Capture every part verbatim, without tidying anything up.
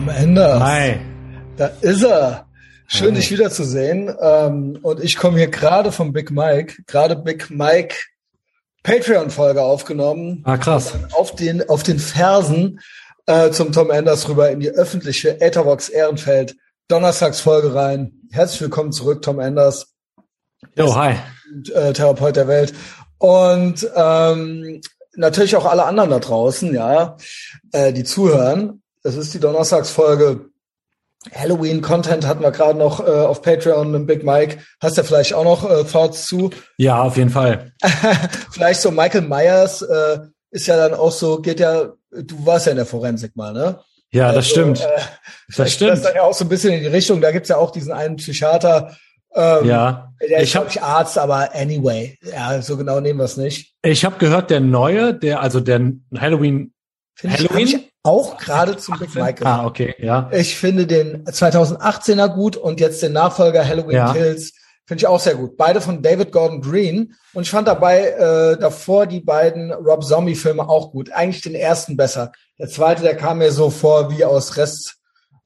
Tom Enders. Hi. Da ist er. Schön, hi, dich wiederzusehen. Und ich komme hier gerade vom Big Mike, gerade Big Mike Patreon-Folge aufgenommen. Ah, krass. Auf den, auf den Fersen äh, zum Tom Enders rüber in die öffentliche Äthervox Ehrenfeld Donnerstagsfolge rein. Herzlich willkommen zurück, Tom Enders. Jo, hi. Und, äh, Therapeut der Welt. Und ähm, natürlich auch alle anderen da draußen, ja, äh, die zuhören. Es ist die Donnerstagsfolge. Halloween-Content hatten wir gerade noch äh, auf Patreon mit Big Mike. Hast du ja vielleicht auch noch äh, Thoughts zu? Ja, auf jeden Fall. Vielleicht so Michael Myers äh, ist ja dann auch so, geht ja, du warst ja in der Forensik mal, ne? Ja, also, das stimmt. Äh, das stimmt. Das ist dann ja auch so ein bisschen in die Richtung, da gibt's ja auch diesen einen Psychiater, ähm, ja, der ist, glaube ich, Arzt, aber anyway, ja, so genau nehmen wir es nicht. Ich habe gehört, der neue, der also der Halloween, Find Halloween? Ich, auch gerade zum Big Mike. Ah, okay, ja. Ich finde den zweitausendachtzehner gut und jetzt den Nachfolger Halloween, ja, Kills finde ich auch sehr gut. Beide von David Gordon Green. Und ich fand dabei äh, davor die beiden Rob Zombie Filme auch gut. Eigentlich den ersten besser. Der zweite, der kam mir so vor wie aus Rest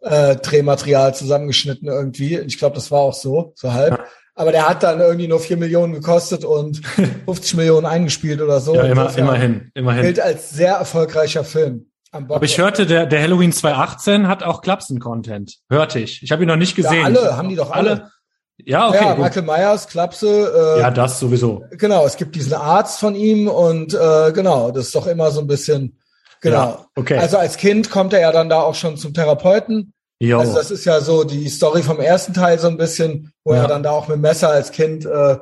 äh, Drehmaterial zusammengeschnitten irgendwie. Ich glaube, das war auch so, so halb. Ja. Aber der hat dann irgendwie nur vier Millionen gekostet und fünfzig Millionen eingespielt oder so. Ja, immer, das, ja, immerhin, immerhin. Gilt als sehr erfolgreicher Film. Aber ich hörte, der, der Halloween zweitausendachtzehn hat auch Klapsen-Content. Hörte ich. Ich habe ihn noch nicht gesehen. Ja, alle, haben die doch alle. alle. Ja, okay. Ja, Michael Myers, Klapse. Äh, ja, das sowieso. Genau, es gibt diesen Arzt von ihm und äh, genau, das ist doch immer so ein bisschen, genau. Ja, okay. Also als Kind kommt er ja dann da auch schon zum Therapeuten. Jo. Also das ist ja so die Story vom ersten Teil so ein bisschen, wo ja. er dann da auch mit Messer als Kind äh,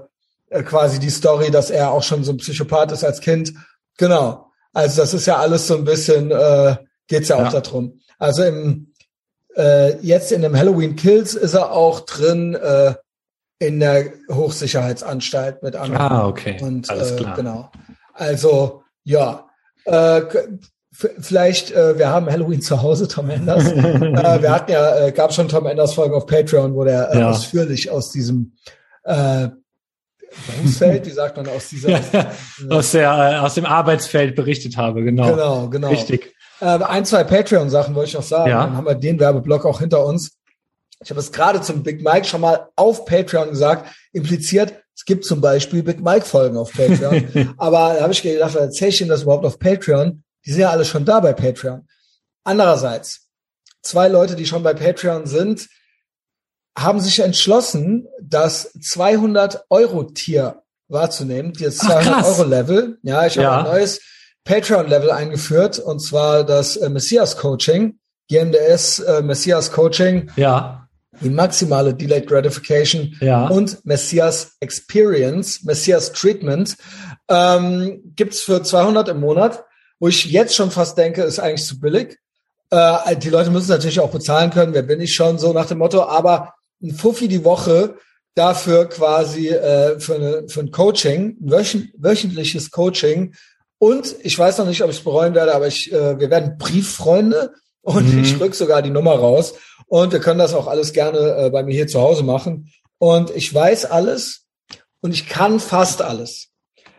quasi die Story, dass er auch schon so ein Psychopath ist als Kind. Genau. Also das ist ja alles so ein bisschen, äh, geht's ja auch ja. darum. Also im äh, jetzt in dem Halloween Kills ist er auch drin äh, in der Hochsicherheitsanstalt mit Anima. Ah, okay. Und, alles äh, klar. Genau. Also ja, äh, vielleicht äh, wir haben Halloween zu Hause, Tom Enders. äh, wir hatten ja, äh, gab schon Tom Enders Folgen auf Patreon, wo der äh, ja. ausführlich aus diesem äh, Berufsfeld, wie sagt man, aus dieser, ja, aus, dieser aus, der, aus dem Arbeitsfeld berichtet habe, genau. Genau, genau. Richtig. Äh, ein, zwei Patreon-Sachen wollte ich noch sagen. Ja. Dann haben wir den Werbeblock auch hinter uns. Ich habe es gerade zum Big Mike schon mal auf Patreon gesagt, impliziert, es gibt zum Beispiel Big Mike-Folgen auf Patreon. Aber da habe ich gedacht, erzähl ich Ihnen das überhaupt auf Patreon? Die sind ja alle schon da bei Patreon. Andererseits, zwei Leute, die schon bei Patreon sind, haben sich entschlossen, das zweihundert-Euro-Tier wahrzunehmen, das zweihundert-Euro-Level. Ja, ich habe ja. ein neues Patreon-Level eingeführt, und zwar das äh, Messias-Coaching, G M D S äh, Messias-Coaching, ja. die maximale Delayed Gratification ja. und Messias-Experience, Messias-Treatment, ähm, gibt's für zweihundert im Monat, wo ich jetzt schon fast denke, ist eigentlich zu billig. Äh, die Leute müssen natürlich auch bezahlen können, wer bin ich schon, so nach dem Motto, aber ein Fuffi die Woche dafür quasi äh, für, eine, für ein Coaching, ein wöchn- wöchentliches Coaching. Und ich weiß noch nicht, ob ich es bereuen werde, aber ich, äh, wir werden Brieffreunde und mhm. ich rück sogar die Nummer raus. Und wir können das auch alles gerne äh, bei mir hier zu Hause machen. Und ich weiß alles und ich kann fast alles.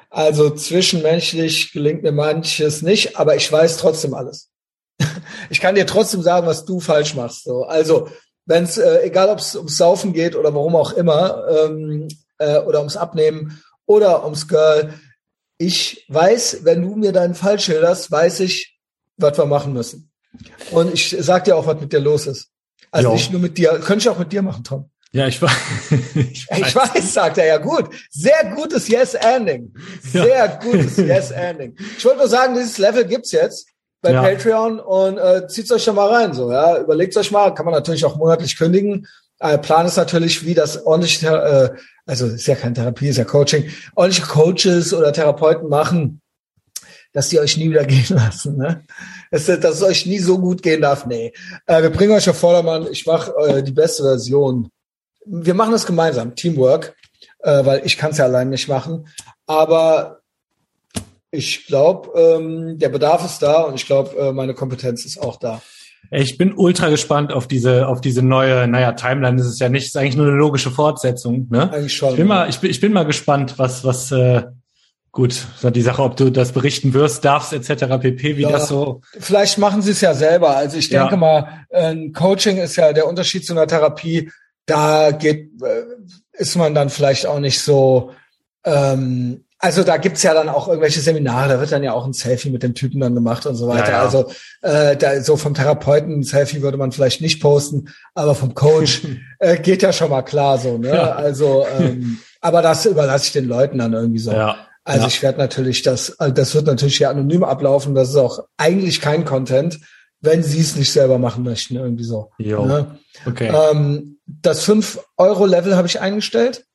Also zwischenmenschlich gelingt mir manches nicht, aber ich weiß trotzdem alles. Ich kann dir trotzdem sagen, was du falsch machst. So. Also, wenn es, äh, egal ob es ums Saufen geht oder warum auch immer, ähm, äh, oder ums Abnehmen oder ums Girl, ich weiß, wenn du mir deinen Fall schilderst, weiß ich, was wir machen müssen. Und ich sag dir auch, was mit dir los ist. Also jo. Nicht nur mit dir, könnte ich auch mit dir machen, Tom. Ja, ich weiß. ich weiß. Ich weiß, sagt er, ja gut. Sehr gutes Yes-Ending. Sehr ja. gutes Yes-Ending. Ich wollte nur sagen, dieses Level gibt's jetzt bei ja. Patreon und äh, zieht's euch schon mal rein, so, ja, überlegt euch mal, kann man natürlich auch monatlich kündigen. Äh, Plan ist natürlich, wie das ordentlich, äh, also ist ja keine Therapie, ist ja Coaching, ordentliche Coaches oder Therapeuten machen, dass die euch nie wieder gehen lassen, ne? Dass, dass es euch nie so gut gehen darf, nee. Äh, wir bringen euch auf Vordermann, ich mache äh, die beste Version. Wir machen das gemeinsam, Teamwork, äh, weil ich kann es ja allein nicht machen, aber ich glaube, ähm, der Bedarf ist da und ich glaube, äh, meine Kompetenz ist auch da. Ich bin ultra gespannt auf diese auf diese neue, naja, Timeline ist es ja nicht, ist eigentlich nur eine logische Fortsetzung, ne? Eigentlich schon. Ich bin ja. mal, ich bin, ich bin mal gespannt, was was äh, Gut, die Sache, ob du das berichten wirst, darfst, et cetera pp, wie ja, das so... Vielleicht machen sie es ja selber. Also ich denke ja. mal, ein Coaching ist ja der Unterschied zu einer Therapie. Da geht ist man dann vielleicht auch nicht so... Ähm, also da gibt's ja dann auch irgendwelche Seminare, da wird dann ja auch ein Selfie mit dem Typen dann gemacht und so weiter. Ja, ja. Also äh, da, so vom Therapeuten ein Selfie würde man vielleicht nicht posten, aber vom Coach äh, geht ja schon mal klar so. Ne? Ja. Also ähm, aber das überlasse ich den Leuten dann irgendwie so. Ja. Also ja. ich werde natürlich das, das wird natürlich hier anonym ablaufen. Das ist auch eigentlich kein Content, wenn sie es nicht selber machen möchten, irgendwie so. Jo. Ne? Okay. Ähm, das fünf-Euro-Level habe ich eingestellt.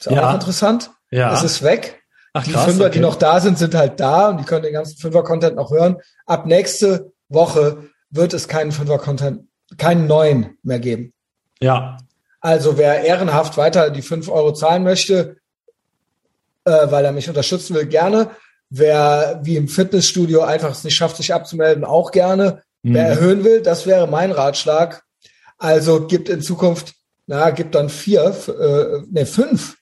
Ist ja. auch interessant. Ja. Das ist weg. Ach, die krass, Fünfer, okay. die noch da sind, sind halt da und die können den ganzen Fünfer-Content noch hören. Ab nächste Woche wird es keinen Fünfer-Content, keinen neuen mehr geben. Ja. Also wer ehrenhaft weiter die fünf Euro zahlen möchte, weil er mich unterstützen will, gerne. Wer wie im Fitnessstudio einfach es nicht schafft, sich abzumelden, auch gerne. Mhm. Wer erhöhen will, das wäre mein Ratschlag. Also gibt in Zukunft, na, gibt dann vier, äh, ne, fünf.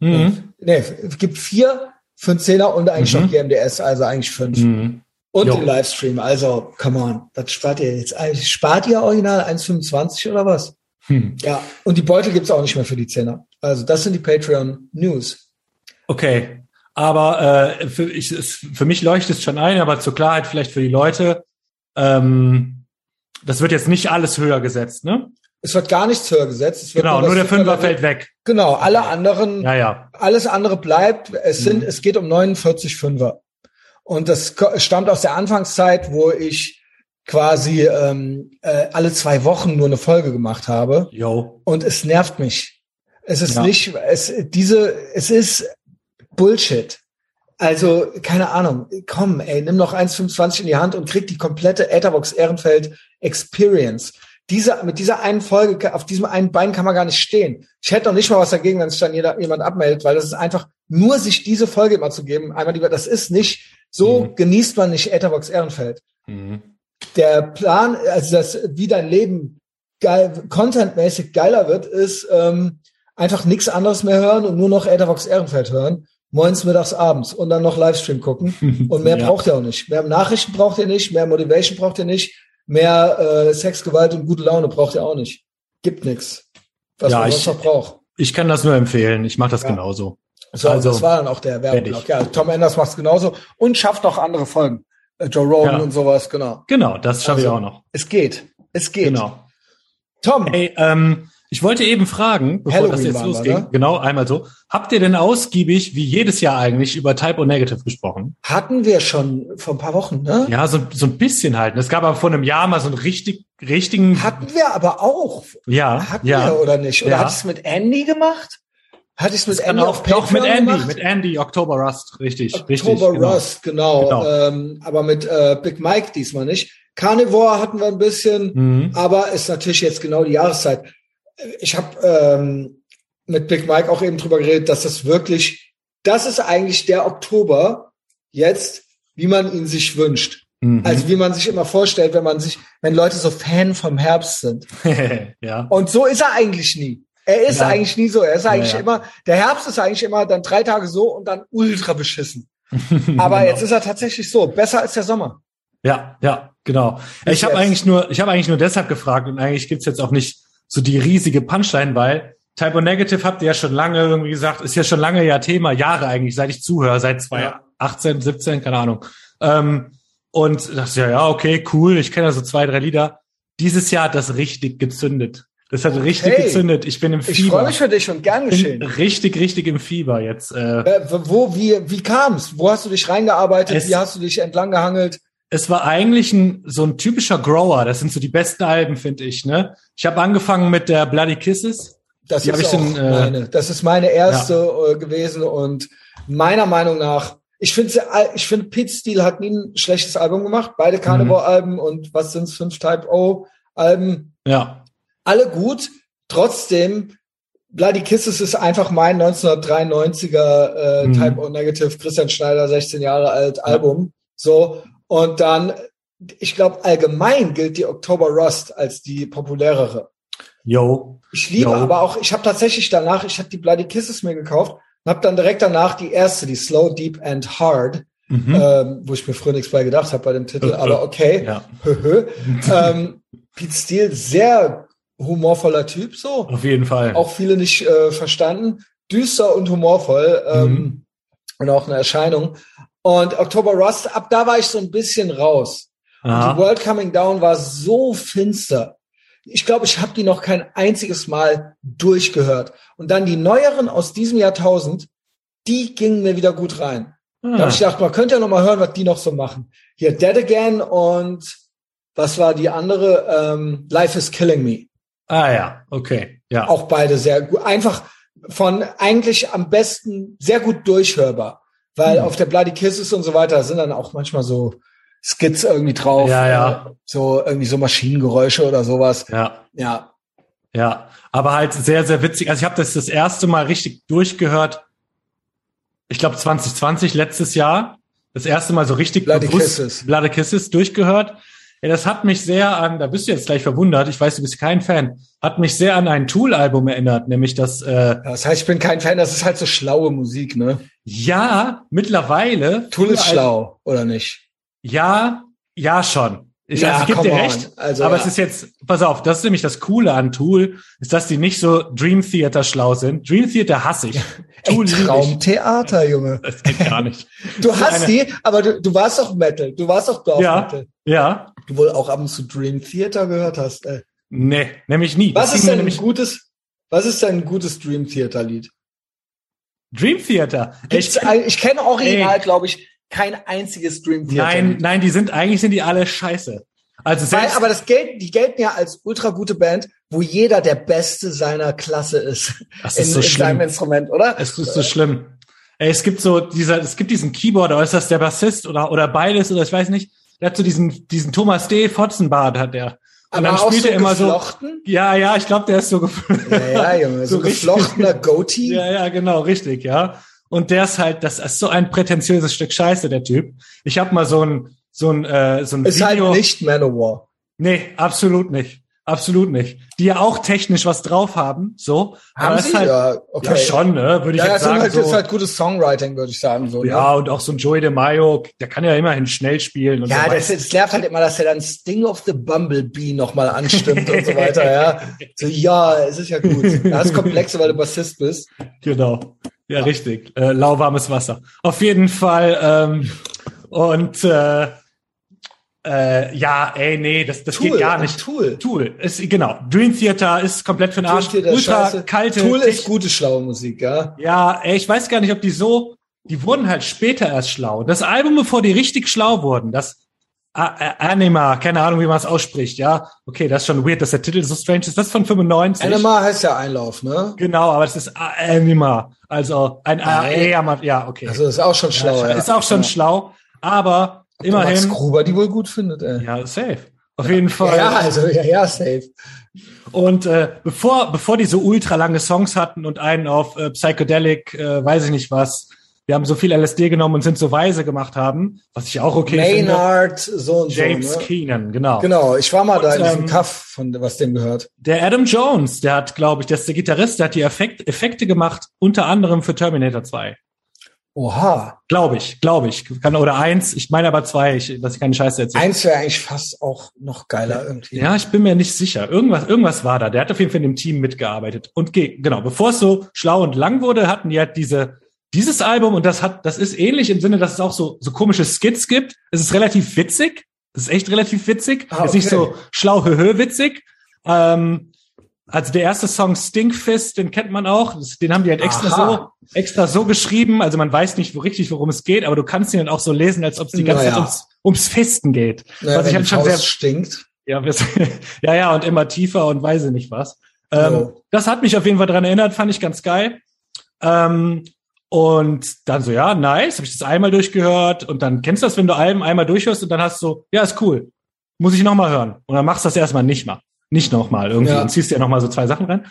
Mhm. Ne, gibt vier für einen Zehner und eigentlich mhm. noch G M D S, also eigentlich fünf. Mhm. Und jo. Den Livestream, also come on, das spart ihr jetzt. Eigentlich spart ihr original eins Komma fünfundzwanzig oder was? Hm. Ja, und die Beutel gibt's auch nicht mehr für die Zehner. Also das sind die Patreon-News. Okay, aber äh, für, ich, für mich leuchtet es schon ein, aber zur Klarheit vielleicht für die Leute, ähm, das wird jetzt nicht alles höher gesetzt, ne? Es wird gar nichts höher gesetzt. Es wird genau, nur, nur der Fünfer fällt weg. Genau, alle anderen, ja, ja. alles andere bleibt. Es sind, mhm. es geht um neunundvierzig Fünfer. Und das stammt aus der Anfangszeit, wo ich quasi ähm, äh, alle zwei Wochen nur eine Folge gemacht habe. Jo. Und es nervt mich. Es ist ja. nicht, es diese, es ist Bullshit. Also, keine Ahnung. Komm, ey, nimm noch eins Komma fünfundzwanzig in die Hand und krieg die komplette Äthervox Ehrenfeld Experience. Diese, mit dieser einen Folge, auf diesem einen Bein kann man gar nicht stehen. Ich hätte noch nicht mal was dagegen, wenn sich dann jeder, jemand abmeldet, weil das ist einfach nur sich diese Folge immer zu geben. Einmal die, das ist nicht, so mhm. genießt man nicht Äthervox Ehrenfeld. Mhm. Der Plan, also das, wie dein Leben geil, contentmäßig geiler wird, ist, ähm, einfach nichts anderes mehr hören und nur noch Äthervox Ehrenfeld hören. Morgens, mittags, abends und dann noch Livestream gucken. Und mehr ja. braucht ihr auch nicht. Mehr Nachrichten braucht ihr nicht, mehr Motivation braucht ihr nicht, mehr äh, Sex, Gewalt und gute Laune braucht ihr auch nicht. Gibt nichts, was ja, man sonst noch braucht. Ich kann das nur empfehlen. Ich mache das ja. genauso. So, also, das war dann auch der Werbeblock. Ja, Tom Enders macht es genauso und schafft noch andere Folgen. Joe Rogan ja. und sowas, genau. Genau, das schaffe also, ich auch noch. Es geht. Es geht. Genau. Tom. Hey, ähm, ich wollte eben fragen, bevor Halloween das jetzt losging, wir, ne? genau, einmal so, habt ihr denn ausgiebig, wie jedes Jahr eigentlich, über Type O Negative gesprochen? Hatten wir schon vor ein paar Wochen, ne? Ja, so, so ein bisschen halt. Es gab aber vor einem Jahr mal so einen richtig, richtigen... Hatten wir aber auch. Ja. Hatten ja. wir oder nicht? Oder ja. hattest du es mit Andy gemacht? Hatte ich es mit Andy auf Patreon gemacht? Doch, mit Andy, gemacht? mit Andy, October Rust, richtig. October richtig, Rust, genau. genau. genau. Ähm, aber mit äh, Big Mike diesmal nicht. Carnivore hatten wir ein bisschen, mhm. aber ist natürlich jetzt genau die Jahreszeit. Ich habe ähm, mit Big Mike auch eben drüber geredet, dass das wirklich, das ist eigentlich der Oktober jetzt, wie man ihn sich wünscht. Mhm. Also wie man sich immer vorstellt, wenn man sich, wenn Leute so Fan vom Herbst sind. ja. Und so ist er eigentlich nie. Er ist ja. eigentlich nie so. Er ist eigentlich ja, ja. immer, der Herbst ist eigentlich immer dann drei Tage so und dann ultra beschissen. Aber genau. jetzt ist er tatsächlich so. Besser als der Sommer. Ja, ja, genau. Ich, ich habe eigentlich nur, ich habe eigentlich nur deshalb gefragt und eigentlich gibt's jetzt auch nicht so die riesige Punchline, weil Type O Negative habt ihr ja schon lange irgendwie gesagt, ist ja schon lange ja Thema, Jahre eigentlich, seit ich zuhöre, seit zwanzig achtzehn, siebzehn, keine Ahnung. Ähm, und dachte ja, ja, okay, cool, ich kenne da so zwei, drei Lieder. Dieses Jahr hat das richtig gezündet. Das hat okay. richtig gezündet. Ich bin im Fieber. Ich freue mich für dich und gern geschehen. Bin richtig, richtig im Fieber jetzt. Äh, äh, wo, wie, wie kam's? Wo hast du dich reingearbeitet? Es, wie hast du dich entlang gehangelt? Es war eigentlich ein, so ein typischer Grower. Das sind so die besten Alben, finde ich. Ne, ich habe angefangen mit der Bloody Kisses. Das die ist ich dann, äh, meine. Das ist meine erste ja. gewesen und meiner Meinung nach, ich finde, ich finde, Pete Steele hat nie ein schlechtes Album gemacht. Beide Carnivore-Alben mhm. und was sind's fünf Type O-Alben. Ja, alle gut. Trotzdem, Bloody Kisses ist einfach mein neunzehnhundertdreiundneunziger äh, mhm. Type O Negative. Christian Schneider, sechzehn Jahre alt, ja. Album. So. Und dann, ich glaube, allgemein gilt die October Rust als die populärere. Jo. Ich liebe yo. aber auch, ich habe tatsächlich danach, ich habe die Bloody Kisses mir gekauft Und habe dann direkt danach die erste, die Slow, Deep and Hard, mhm. ähm, wo ich mir früher nichts bei gedacht habe bei dem Titel, aber okay. Ja. ähm, Pete Steele, sehr humorvoller Typ, so. Auf jeden Fall. Auch viele nicht äh, verstanden. Düster und humorvoll ähm, mhm. und auch eine Erscheinung. Und October Rust, ab da war ich so ein bisschen raus. Aha. Und die World Coming Down war so finster. Ich glaube, ich habe die noch kein einziges Mal durchgehört. Und dann die neueren aus diesem Jahrtausend, die gingen mir wieder gut rein. Ah. Da habe ich gedacht, man könnte ja noch mal hören, was die noch so machen. Hier Dead Again und was war die andere? Ähm, Life is Killing Me. Ah ja, okay. Ja. Auch beide sehr gut. Einfach von eigentlich am besten sehr gut durchhörbar. Weil hm. auf der Bloody Kisses und so weiter sind dann auch manchmal so Skits irgendwie drauf, ja, ja. so irgendwie so Maschinengeräusche oder sowas. Ja, ja, ja. Aber halt sehr, sehr witzig. Also ich habe das das erste Mal richtig durchgehört. Ich glaube zwanzig zwanzig letztes Jahr das erste Mal so richtig Bloody bewusst Kisses. Bloody Kisses durchgehört. Ja, das hat mich sehr an. Da bist du jetzt gleich verwundert. Ich weiß, du bist kein Fan. Hat mich sehr an ein Tool-Album erinnert, nämlich das. Äh, das heißt, ich bin kein Fan. Das ist halt so schlaue Musik, ne? Ja, mittlerweile. Tool ist schlau oder nicht? Ja, ja schon. Ich, ja, also, ich gebe dir recht, also, aber ja. es ist jetzt, pass auf, das ist nämlich das Coole an Tool, ist, dass die nicht so Dream Theater schlau sind. Dream Theater hasse ich. Tool Ey, Traumtheater, Junge. Das geht gar nicht. Du so hast eine... die, aber du, du warst doch Metal, du warst doch Dorf-Metal. Ja, ja. Du wohl auch ab und zu Dream Theater gehört hast. Ey. Nee, nämlich nie. Was das ist denn nämlich... ein gutes, was ist denn ein gutes Dream Theater Lied? Dream Theater? Gibt's, ich ich kenne original, glaube ich, kein einziges Dream Theater. Nein, nein, die sind, eigentlich sind die alle scheiße. Also Weil, aber das gelten, die gelten ja als ultra gute Band, wo jeder der Beste seiner Klasse ist. Das ist in, so in schlimm. Seinem Instrument, oder? Es ist so schlimm. Ey, es gibt so dieser, es gibt diesen Keyboarder, oder ist das der Bassist oder, oder beides, oder ich weiß nicht. Der hat so diesen, diesen Thomas D. Fotzenbart hat der. Und aber dann auch spielt so er immer geflochten? So. Ja, ja, ich glaube, der ist so geflochten. Ja, ja, Junge, so, so geflochtener Goatee. Ja, ja, genau, richtig, ja. Und der ist halt, das ist so ein prätentiöses Stück Scheiße, der Typ. Ich habe mal so ein, so ein, äh, so ein ist Video. Ist halt nicht Manowar. Nee, absolut nicht. Absolut nicht. Die ja auch technisch was drauf haben, so. Haben aber sie? Halt, ja, okay. Ja, schon, ne, würde ja, ich ja, jetzt sagen. Ja, das ist halt gutes Songwriting, würde ich sagen, so. Ja, ne? Und auch so ein Joey DeMaio, der kann ja immerhin schnell spielen. Und ja, so das, das nervt halt immer, dass er dann Sting of the Bumblebee nochmal anstimmt und so weiter, ja. So, ja, es ist ja gut. Das ist komplexer, weil du Bassist bist. Genau. Ja, ja, richtig. Äh, lauwarmes Wasser. Auf jeden Fall. Ähm, und äh, äh, ja, ey, nee, das, das Tool, geht gar nicht. Tool. Tool. Ist, genau. Dream Theater ist komplett für den Arsch. Ultra kalte. Tool ist gute, schlaue Musik, ja? Ja, ey, ich weiß gar nicht, ob die so... Die wurden halt später erst schlau. Das Album, bevor die richtig schlau wurden, das Anima, keine Ahnung, wie man es ausspricht, ja. Okay, das ist schon weird, dass der Titel so strange ist. Das ist von fünfundneunzig. Anima heißt ja Einlauf, ne? Genau, aber es ist Anima. Also ein A E, ja, okay. Also ist auch schon schlau, ja. Ist auch schon schlau, aber immerhin. Max Gruber die wohl gut findet, ey. Ja, safe. Auf jeden Fall. Ja, also, ja, ja, safe. Und äh, bevor bevor die so ultra lange Songs hatten und einen auf äh, Psychedelic, äh, weiß ich nicht was, wir haben so viel L S D genommen und sind so weise gemacht haben, was ich auch okay Maynard, finde. Maynard, so und James so. James Keenan, genau. Genau, ich war mal und, da in ähm, diesem Kaff, von was dem gehört. Der Adam Jones, der hat, glaube ich, das ist der Gitarrist, der hat die Effekt, Effekte gemacht, unter anderem für Terminator zwei. Oha. Glaube ich, glaube ich. Kann, oder eins, ich meine aber zwei, ich, dass ich keine Scheiße erzähle. Eins wäre eigentlich fast auch noch geiler ja, irgendwie. Ja, ich bin mir nicht sicher. Irgendwas irgendwas war da. Der hat auf jeden Fall in dem Team mitgearbeitet. Und ge- genau, bevor es so schlau und lang wurde, hatten die halt diese... Dieses Album, und das hat, das ist ähnlich im Sinne, dass es auch so, so komische Skits gibt. Es ist relativ witzig. Es ist echt relativ witzig. Ah, okay. Es ist nicht so schlau, höhö, witzig. Ähm, also der erste Song Stinkfist, den kennt man auch. Den haben die halt extra Aha. so, extra so geschrieben. Also man weiß nicht wo richtig, worum es geht, aber du kannst ihn dann auch so lesen, als ob es die ganze naja. Zeit ums, ums Festen geht. Naja, was ich halt schon sehr, stinkt. Ja, ja, ja, und immer tiefer und weiß ich nicht was. Ähm, oh. Das hat mich auf jeden Fall dran erinnert, fand ich ganz geil. Ähm, Und dann so, ja, nice, habe ich das einmal durchgehört. Und dann kennst du das, wenn du Alben einmal durchhörst und dann hast du so, ja, ist cool, muss ich nochmal hören. Und dann machst du das erstmal nicht mal, nicht nochmal irgendwie ja. und ziehst dir nochmal so zwei Sachen rein.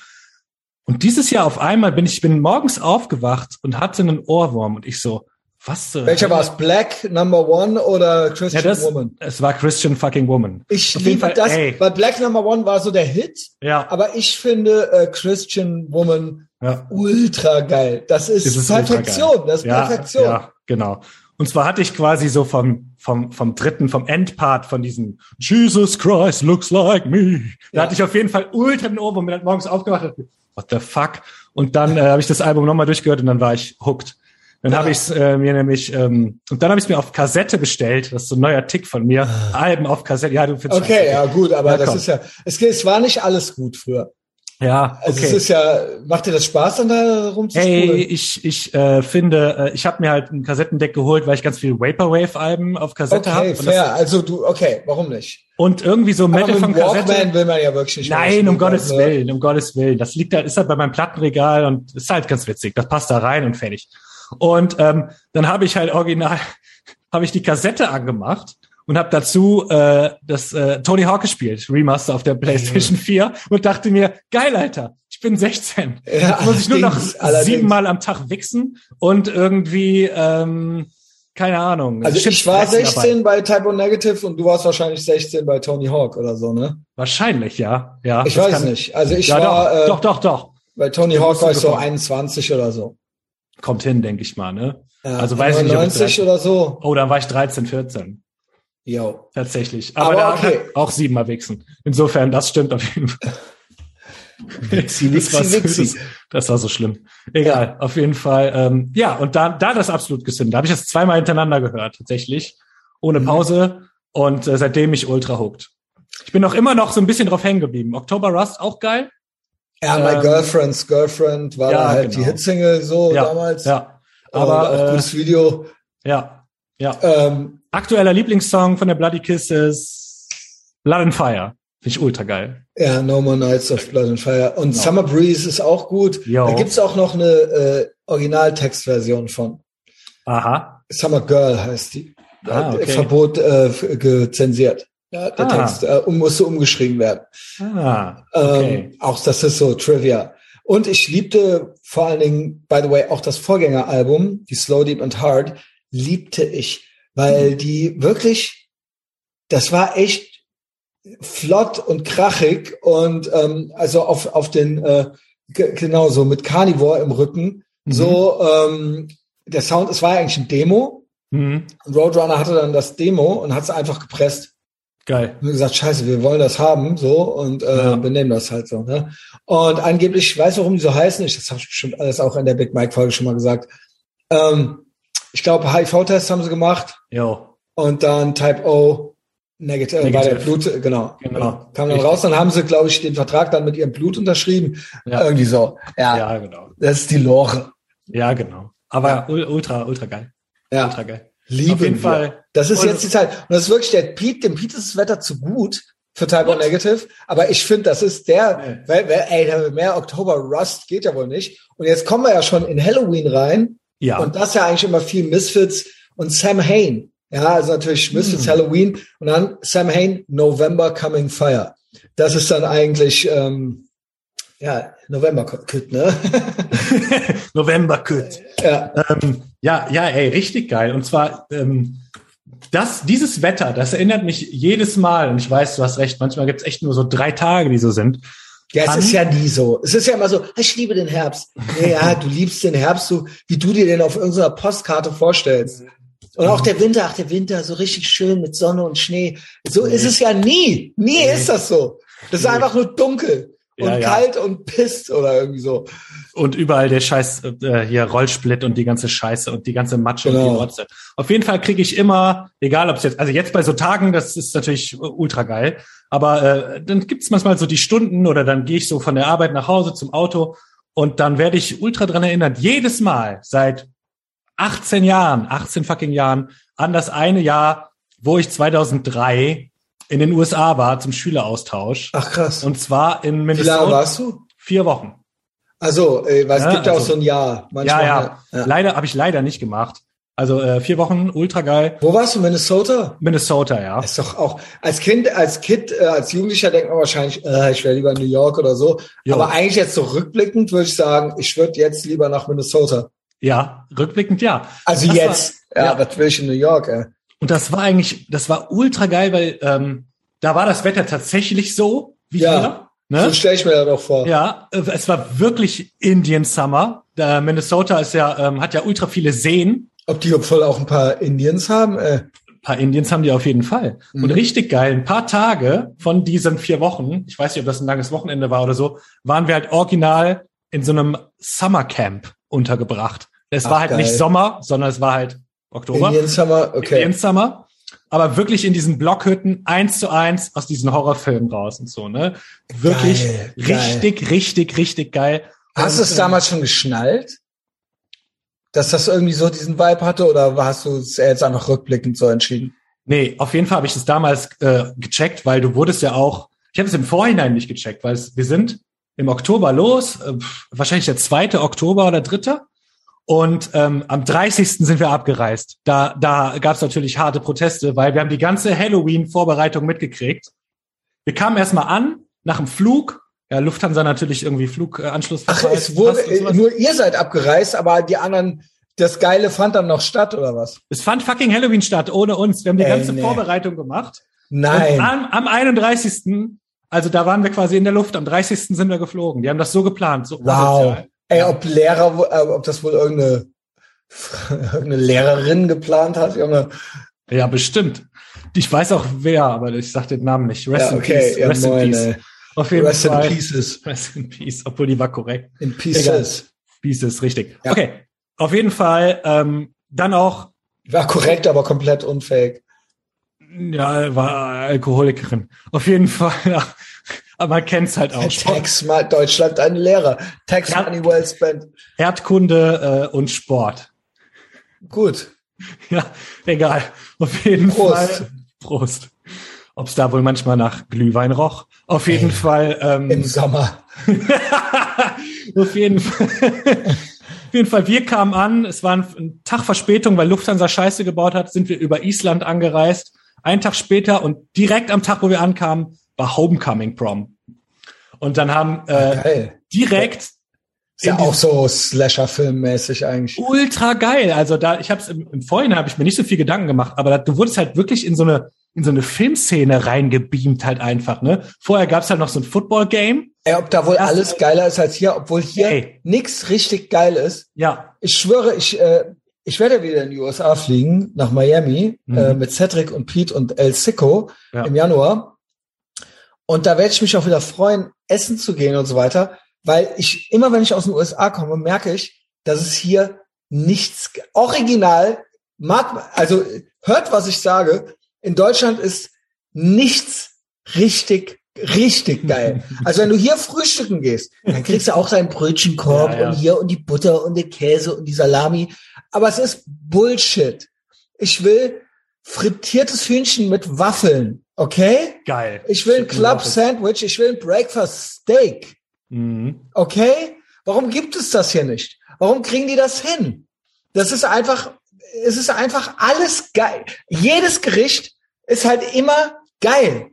Und dieses Jahr auf einmal bin ich, bin morgens aufgewacht und hatte einen Ohrwurm und ich so, Was zur Welcher war es? Black Number One oder Christian ja, das, Woman? Es war Christian fucking Woman. Ich Auf liebe Fall, das, ey. Weil Black Number One war so der Hit. Ja. Aber ich finde äh, Christian Woman ja. ultra geil. Das ist, das ist Perfektion. Das ist ja, Perfektion. Ja, genau. Und zwar hatte ich quasi so vom, vom, vom dritten, vom Endpart von diesem Jesus Christ looks like me. Da ja. hatte ich auf jeden Fall ultra den Ohrwurm, bin halt morgens aufgewacht und what the fuck? Und dann äh, habe ich das Album nochmal durchgehört und dann war ich hooked. Dann ja. habe ich es äh, mir nämlich, ähm, und dann habe ich es mir auf Kassette bestellt. Das ist so ein neuer Tick von mir. Ah. Alben auf Kassette. Ja, du findest okay, okay, ja gut, aber ja, das ist ja, es, es war nicht alles gut früher. Ja, okay. Also es ist ja, macht dir das Spaß, dann da rumzuspulen? Hey, ich ich äh, finde, äh, ich habe mir halt ein Kassettendeck geholt, weil ich ganz viele Vaporwave-Alben auf Kassette okay, habe. Okay, fair. Also du, okay, warum nicht? Und irgendwie so Metal von Kassette. Walkman will man ja wirklich nicht. Nein, um Gottes also. Willen, um Gottes Willen. Das liegt halt, ist halt bei meinem Plattenregal und ist halt ganz witzig. Das passt da rein und fertig. Und ähm, dann habe ich halt original, habe ich die Kassette angemacht und habe dazu äh, das äh, Tony Hawk gespielt, Remaster auf der PlayStation vier und dachte mir, geil, Alter, ich bin sechzehn. Ja, jetzt muss ich nur noch siebenmal am Tag wichsen und irgendwie, ähm, keine Ahnung. Also ich war sechzehn dabei. Bei Type O Negative und du warst wahrscheinlich sechzehn bei Tony Hawk oder so, ne? Wahrscheinlich, ja. ja ich weiß kann, nicht. Also ich ja, war... Doch, äh, doch, doch, doch. Bei Tony Hawk war ich so einundzwanzig oder so. Kommt hin, denke ich mal, ne? Ja, also weiß ich nicht, ob ich dreizehn oder so. Oh, dann war ich dreizehn, vierzehn. Jo. Tatsächlich. Aber, Aber da okay. auch siebenmal wichsen. Insofern, das stimmt auf jeden Fall. Wixi, Wixi, das, Wixi. Das war so schlimm. Egal, ja. Auf jeden Fall. Ähm, ja, und da, da das absolut gesünder. Da habe ich das zweimal hintereinander gehört, tatsächlich. Ohne Pause. Mhm. Und äh, seitdem ich ultra hooked. Ich bin auch immer noch so ein bisschen drauf hängen geblieben. October Rust, auch geil. Ja, My ähm, Girlfriend's Girlfriend war ja, halt genau. die Hitsingle so ja, damals. Ja, aber auch äh, gutes Video. Ja, ja. Ähm, Aktueller Lieblingssong von der Bloody Kisses, Blood and Fire. Finde ich ultra geil. Ja, No More Nights of Blood and Fire. Und no. Summer Breeze ist auch gut. Yo. Da gibt's auch noch eine äh, Originaltextversion von. Aha. Summer Girl heißt die. Ah, okay. Verbot äh, gezensiert. Ja, der ah. Text äh, musste umgeschrieben werden. Ah, okay. Ähm, auch das ist so Trivia. Und ich liebte vor allen Dingen, by the way, auch das Vorgängeralbum, die Slow Deep and Hard, liebte ich, weil mhm. die wirklich, das war echt flott und krachig und ähm, also auf auf den äh, g- genau so mit Carnivore im Rücken. Mhm. So ähm, der Sound, es war eigentlich ein Demo. Mhm. Roadrunner hatte dann das Demo und hat es einfach gepresst. Geil. Und gesagt, scheiße, wir wollen das haben, so, und äh, ja. benehmen das halt so. Ne? Und angeblich, ich weiß, warum die so heißen, ich, das habe ich bestimmt alles auch in der Big Mike-Folge schon mal gesagt. Ähm, ich glaube, H I V-Tests haben sie gemacht. Jo. Und dann Type O Negative, Negative. Bei der Blut, genau. genau. Kam dann raus, dann haben sie, glaube ich, den Vertrag dann mit ihrem Blut unterschrieben. Ja. Irgendwie so. Ja. ja, genau. Das ist die Lore. Ja, genau. Aber ja. ultra, ultra geil. Ja. Ultra geil. Lieben auf jeden Fall. Das ist jetzt die Zeit. Und das ist wirklich der Pete, dem Pete ist das Wetter zu gut für Type O Negative. Aber ich finde, das ist der, weil, weil, ey, mehr Oktober Rust geht ja wohl nicht. Und jetzt kommen wir ja schon in Halloween rein. Ja. Und das ist ja eigentlich immer viel Misfits und Sam Hain. Ja, also natürlich Misfits, mhm. Halloween. Und dann Sam Hain, November Coming Fire. Das ist dann eigentlich, ähm, ja, November-Kütt, ne? November-Kütt. Ja. Ähm, ja, ja, ey, richtig geil. Und zwar, ähm, das, dieses Wetter, das erinnert mich jedes Mal, und ich weiß, du hast recht, manchmal gibt's echt nur so drei Tage, die so sind. Ja, es ist ja nie so. Es ist ja immer so, ich liebe den Herbst. Ja, ja, du liebst den Herbst, so wie du dir den auf irgendeiner Postkarte vorstellst. Und auch der Winter, ach, der Winter, so richtig schön mit Sonne und Schnee. So nee. Ist es ja nie. Nie nee. Ist das so. Das nee. Ist einfach nur dunkel. Und ja, kalt ja. und pisst oder irgendwie so. Und überall der Scheiß, äh, hier Rollsplit und die ganze Scheiße und die ganze Matsche genau. und die Rotze. Auf jeden Fall kriege ich immer, egal ob es jetzt, also jetzt bei so Tagen, das ist natürlich ultra geil, aber äh, dann gibt's manchmal so die Stunden oder dann gehe ich so von der Arbeit nach Hause zum Auto und dann werde ich ultra dran erinnert, jedes Mal seit achtzehn Jahren, achtzehn fucking Jahren, an das eine Jahr, wo ich zweitausenddrei in den U S A war zum Schüleraustausch. Ach krass. Und zwar in Minnesota. Wie lange warst du? Vier Wochen. Also, weil es ja, gibt ja also, auch so ein Jahr. Manchmal, ja, ja, ja. Leider, habe ich leider nicht gemacht. Also äh, vier Wochen, ultra geil. Wo warst du? Minnesota? Minnesota, ja. Ist doch auch, als Kind, als Kid, äh, als Jugendlicher denkt man wahrscheinlich, äh, ich wäre lieber in New York oder so. Jo. Aber eigentlich jetzt so rückblickend würde ich sagen, ich würde jetzt lieber nach Minnesota. Ja, rückblickend ja. Also das jetzt, war, ja, aber natürlich in New York. Ja. Und das war eigentlich, das war ultra geil, weil ähm, da war das Wetter tatsächlich so wie ja. hier. Ne? So stelle ich mir das doch vor. Ja, es war wirklich Indian Summer. Da Minnesota ist ja, ähm, hat ja ultra viele Seen. Ob die obwohl auch ein paar Indians haben? Äh. Ein paar Indians haben die auf jeden Fall. Mhm. Und richtig geil, ein paar Tage von diesen vier Wochen, ich weiß nicht, ob das ein langes Wochenende war oder so, waren wir halt original in so einem Summercamp untergebracht. Es Ach, war halt geil. Nicht Sommer, sondern es war halt Oktober. Indian Summer, okay. Indian Summer. Aber wirklich in diesen Blockhütten eins zu eins aus diesen Horrorfilmen raus und so, ne? Wirklich geil, richtig, geil. richtig, richtig geil. Hast du es damals schon geschnallt? Dass das irgendwie so diesen Vibe hatte? Oder hast du es jetzt einfach rückblickend so entschieden? Nee, auf jeden Fall habe ich das damals äh, gecheckt, weil du wurdest ja auch, ich habe es im Vorhinein nicht gecheckt, weil es, wir sind im Oktober los, äh, wahrscheinlich der zweite Oktober oder dritte. Und ähm, am dreißigsten sind wir abgereist. Da, da gab es natürlich harte Proteste, weil wir haben die ganze Halloween-Vorbereitung mitgekriegt. Wir kamen erstmal an, nach dem Flug. Ja, Lufthansa natürlich irgendwie Fluganschluss. Ach, es wurde, nur ihr seid abgereist, aber die anderen, das Geile fand dann noch statt, oder was? Es fand fucking Halloween statt, ohne uns. Wir haben die Ey, ganze nee. Vorbereitung gemacht. Nein. Und am, am einunddreißigsten, also da waren wir quasi in der Luft, am dreißigsten sind wir geflogen. Die haben das so geplant. So wow. Ey, ob Lehrer, ob das wohl irgendeine, irgendeine Lehrerin geplant hat? Irgendeine ja, bestimmt. Ich weiß auch wer, aber ich sag den Namen nicht. Rest ja, okay. in Peace. Ja, Rest moin, in Peace. Ey. Auf jeden Rest Fall. In Pieces. Rest in Peace, obwohl die war korrekt. In Pieces. Pieces, richtig. Ja. Okay, auf jeden Fall ähm, dann auch... War korrekt, aber komplett unfähig. Ja, war Alkoholikerin. Auf jeden Fall, ja. Aber man kennt's halt auch. Tax Deutschland, ein Lehrer. Tax Erd- money well spent. Erdkunde äh, und Sport. Gut. Ja, egal. Auf jeden Prost. Fall. Prost. Ob es da wohl manchmal nach Glühwein roch. Auf jeden Ey, Fall. Ähm, Im Sommer. Auf jeden Fall. Auf jeden Fall, wir kamen an. Es war ein Tag Verspätung, weil Lufthansa Scheiße gebaut hat. Sind wir über Island angereist. Einen Tag später und direkt am Tag, wo wir ankamen, war Homecoming Prom. Und dann haben äh, geil. direkt... Ist ja auch so Slasher-Film-mäßig eigentlich. Ultra geil. Also da, ich hab's im, im Vorhinein habe ich mir nicht so viel Gedanken gemacht, aber da, du wurdest halt wirklich in so eine in so eine Filmszene reingebeamt halt einfach, ne? Vorher gab's halt noch so ein Football-Game. Ey, ob da wohl das alles geiler ist als hier, obwohl hier ey. nix richtig geil ist. Ja. Ich schwöre, ich äh, ich werde wieder in die U S A fliegen, nach Miami, mhm. äh, mit Cedric und Pete und El Sicko ja. im Januar. Und da werde ich mich auch wieder freuen, essen zu gehen und so weiter, weil ich immer, wenn ich aus den U S A komme, merke ich, dass es hier nichts original mag, also hört, was ich sage. In Deutschland ist nichts richtig, richtig geil. Also wenn du hier frühstücken gehst, dann kriegst du auch deinen Brötchenkorb ja, ja. und hier und die Butter und den Käse und die Salami. Aber es ist Bullshit. Ich will frittiertes Hühnchen mit Waffeln, okay? Geil. Ich will ein Club-Sandwich, ich will ein Breakfast-Steak. Mhm. Okay? Warum gibt es das hier nicht? Warum kriegen die das hin? Das ist einfach... Es ist einfach alles geil. Jedes Gericht ist halt immer geil.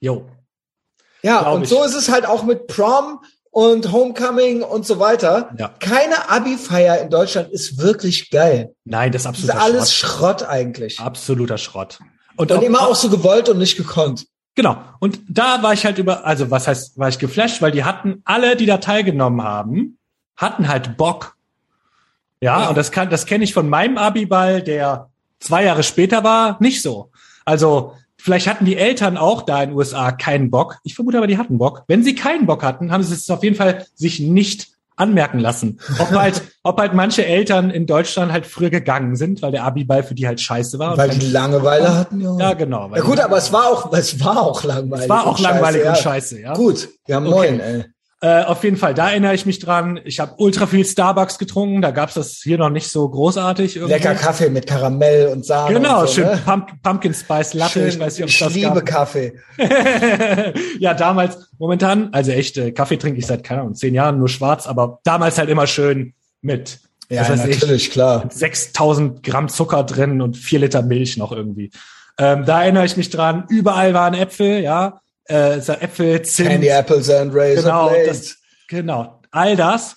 Jo. Ja, Glaub und ich. so ist es halt auch mit Prom und Homecoming und so weiter. Ja. Keine Abi-Feier in Deutschland ist wirklich geil. Nein, das ist absoluter Schrott. Das ist alles Schrott. Schrott eigentlich. Absoluter Schrott. Und, und auch, immer auch so gewollt und nicht gekonnt. Genau. Und da war ich halt über, also was heißt, war ich geflasht, weil die hatten alle, die da teilgenommen haben, hatten halt Bock. Ja, ja, und das kann, das kenne ich von meinem Abiball, der zwei Jahre später war, nicht so. Also, vielleicht hatten die Eltern auch da in den U S A keinen Bock. Ich vermute aber, die hatten Bock. Wenn sie keinen Bock hatten, haben sie es auf jeden Fall sich nicht anmerken lassen. Ob halt, ob halt manche Eltern in Deutschland halt früher gegangen sind, weil der Abiball für die halt scheiße war. Weil die Langeweile hatten, ja. Ja, genau. Ja gut, aber es war auch, es war auch langweilig. Es war auch langweilig und scheiße, ja. Gut, ja moin, ey. Äh, auf jeden Fall, da erinnere ich mich dran. Ich habe ultra viel Starbucks getrunken. Da gab's das hier noch nicht so großartig. Irgendwie. Lecker Kaffee mit Karamell und Sahne. Genau, und so, schön ne? Pump, Pumpkin Spice Latte. Schön, ich weiß nicht, ob ich das liebe gab. Kaffee. Ja, damals, momentan, also echt, äh, Kaffee trinke ich seit, keine Ahnung, zehn Jahren, nur schwarz. Aber damals halt immer schön mit, ja, was weiß natürlich, ich, klar. Mit sechstausend Gramm Zucker drin und vier Liter Milch noch irgendwie. Ähm, da erinnere ich mich dran. Überall waren Äpfel, ja. Äh, Äpfel, Zimt. Candy Apples and Razor Blades. Genau, das, genau, all das.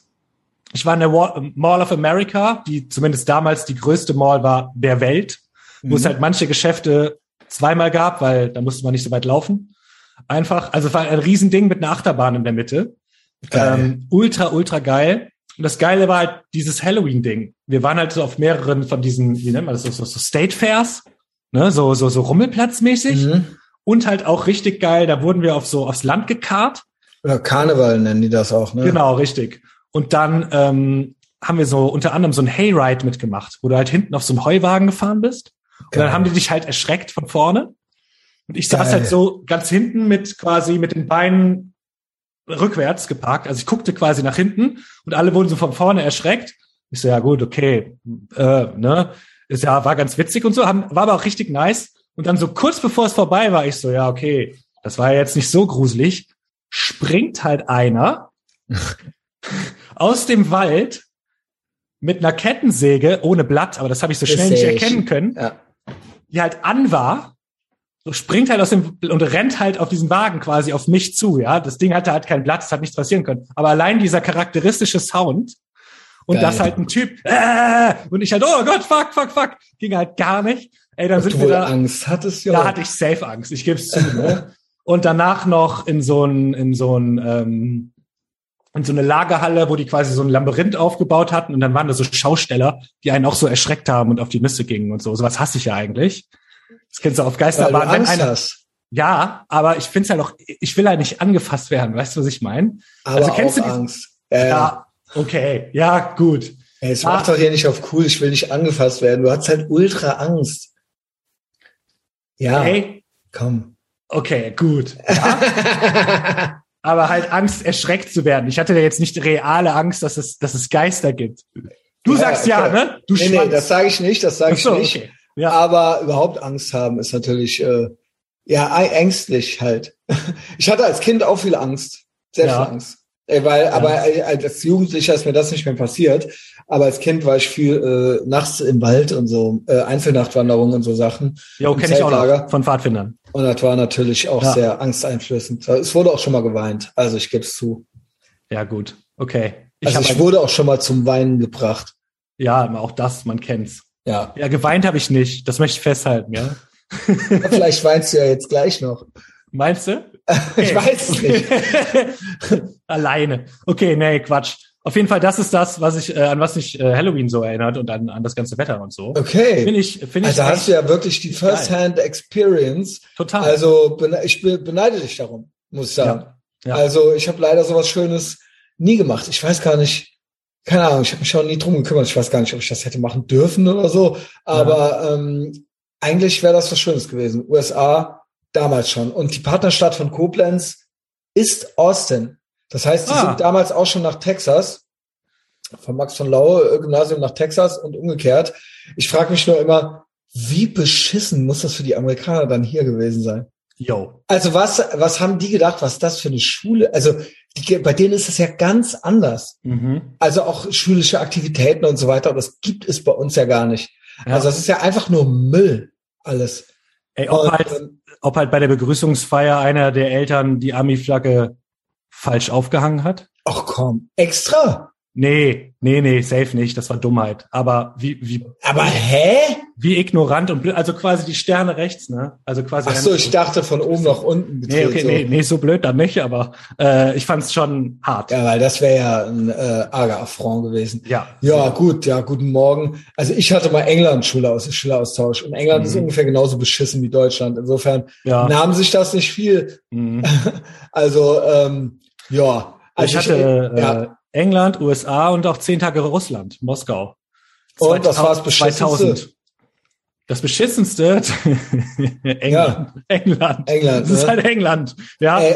Ich war in der Mall of America, die zumindest damals die größte Mall war der Welt, wo mhm. es halt manche Geschäfte zweimal gab, weil da musste man nicht so weit laufen. Einfach, also es war ein Riesending mit einer Achterbahn in der Mitte. Ähm, ultra, ultra geil. Und das Geile war halt dieses Halloween-Ding. Wir waren halt so auf mehreren von diesen, wie nennt man das, so, so, so State Fairs, ne, so, so, so rummelplatzmäßig. Mhm. Und halt auch richtig geil, da wurden wir auf so aufs Land gekarrt. Oder Karneval nennen die das auch, ne? Genau, richtig. Und dann ähm, haben wir so unter anderem so ein Hayride mitgemacht, wo du halt hinten auf so einem Heuwagen gefahren bist. Und geil. Dann haben die dich halt erschreckt von vorne. Und ich saß geil. Halt so ganz hinten mit quasi mit den Beinen rückwärts geparkt. Also ich guckte quasi nach hinten und alle wurden so von vorne erschreckt. Ich so, ja gut, okay. Äh, ne? Ist ja, war ganz witzig und so, haben, war aber auch richtig nice. Und dann so kurz bevor es vorbei war, ich so, ja, okay, das war ja jetzt nicht so gruselig. Springt halt einer aus dem Wald mit einer Kettensäge ohne Blatt, aber das habe ich so schnell nicht erkennen können, ja. die halt an war, so springt halt aus dem und rennt halt auf diesen Wagen quasi auf mich zu. Ja, das Ding hatte halt kein Blatt, es hat nichts passieren können. Aber allein dieser charakteristische Sound und geil. Das halt ein Typ äh, und ich halt, oh Gott, fuck, fuck, fuck, ging halt gar nicht. Ey, dann sind wir da. Angst hattest du? Da hatte ich safe Angst. Ich gebe es zu. Ne? Und danach noch in so ein in so ein ähm, in so eine Lagerhalle, wo die quasi so ein Labyrinth aufgebaut hatten und dann waren da so Schausteller, die einen auch so erschreckt haben und auf die Nüsse gingen und so. Sowas hasse ich ja eigentlich. Das kennst du auf Geisterbahn. Weil du Angst wenn einer, hast. Ja, aber ich find's ja halt doch. Ich will ja halt nicht angefasst werden. Weißt du, was ich meine? Aber also, kennst auch du Angst. Äh. Ja. Okay. Ja, gut. Ey, es ah. macht doch hier nicht auf cool. Ich will nicht angefasst werden. Du hast halt ultra Angst. Ja, okay. Komm. Okay, gut. Ja. Aber halt Angst, erschreckt zu werden. Ich hatte ja jetzt nicht reale Angst, dass es, dass es Geister gibt. Du ja, sagst okay. ja, ne? Du nee, Schwanz. Nee, das sage ich nicht, das sage ich so, nicht. Okay. Ja. Aber überhaupt Angst haben ist natürlich, äh, ja, ängstlich halt. Ich hatte als Kind auch viel Angst. Sehr ja. viel Angst. Ey, weil, ja. aber als Jugendlicher ist mir das nicht mehr passiert. Aber als Kind war ich viel äh, nachts im Wald und so, äh, Einzelnachtwanderungen und so Sachen. Jo, kenne ich auch noch von Pfadfindern. Und das war natürlich auch ja. sehr angsteinflößend. Es wurde auch schon mal geweint, also ich gebe es zu. Ja, gut, okay. Ich, also ich wurde auch schon mal zum Weinen gebracht. Ja, auch das, man kennt's. Ja, ja geweint habe ich nicht, das möchte ich festhalten, ja. Vielleicht weinst du ja jetzt gleich noch. Meinst du? Okay. Ich weiß es nicht. Alleine. Okay, nee, Quatsch. Auf jeden Fall, das ist das, was ich äh, an was mich äh, Halloween so erinnert und an, an das ganze Wetter und so. Okay. Find ich, find also ich hast du ja wirklich die First-Hand-Experience. Total. Also bene- ich be- beneide dich darum, muss ich sagen. Ja. Ja. Also ich habe leider sowas Schönes nie gemacht. Ich weiß gar nicht, keine Ahnung, ich habe mich schon nie drum gekümmert. Ich weiß gar nicht, ob ich das hätte machen dürfen oder so. Aber ja. ähm, eigentlich wäre das was Schönes gewesen. U S A damals schon. Und die Partnerstadt von Koblenz ist Austin. Das heißt, die ah. sind damals auch schon nach Texas, vom Max von Laue Gymnasium nach Texas und umgekehrt. Ich frage mich nur immer, wie beschissen muss das für die Amerikaner dann hier gewesen sein? Jo. Also was was haben die gedacht, was das für eine Schule? Also die, bei denen ist das ja ganz anders. Mhm. Also auch schulische Aktivitäten und so weiter. Und das gibt es bei uns ja gar nicht. Ja. Also das ist ja einfach nur Müll alles. Ey, ob, und, halt, ob halt bei der Begrüßungsfeier einer der Eltern die Ami-Flagge falsch aufgehangen hat. Ach komm, extra? Nee, nee, nee, safe nicht, das war Dummheit. Aber wie, wie... Aber hä? Wie ignorant und blöd, also quasi die Sterne rechts, ne? Also quasi... Ach so, ich dachte von oben nach unten. Nee, okay, so. nee, nee, so blöd dann nicht, aber äh, ich fand's schon hart. Ja, weil das wäre ja ein äh, arger Affront gewesen. Ja. Ja, gut, ja, guten Morgen. Also ich hatte mal England-Schuleraus- Schüleraustausch und England mhm. ist ungefähr genauso beschissen wie Deutschland. Insofern ja. nahm sich das nicht viel. Mhm. Also, ähm, ja. Also ich hatte... Ich, äh, ja. England, U S A und auch zehn Tage Russland, Moskau. Und das war das Beschissenste. Das Beschissenste? England. Ja. England. England. Das ne? ist halt England. Ja. Äh,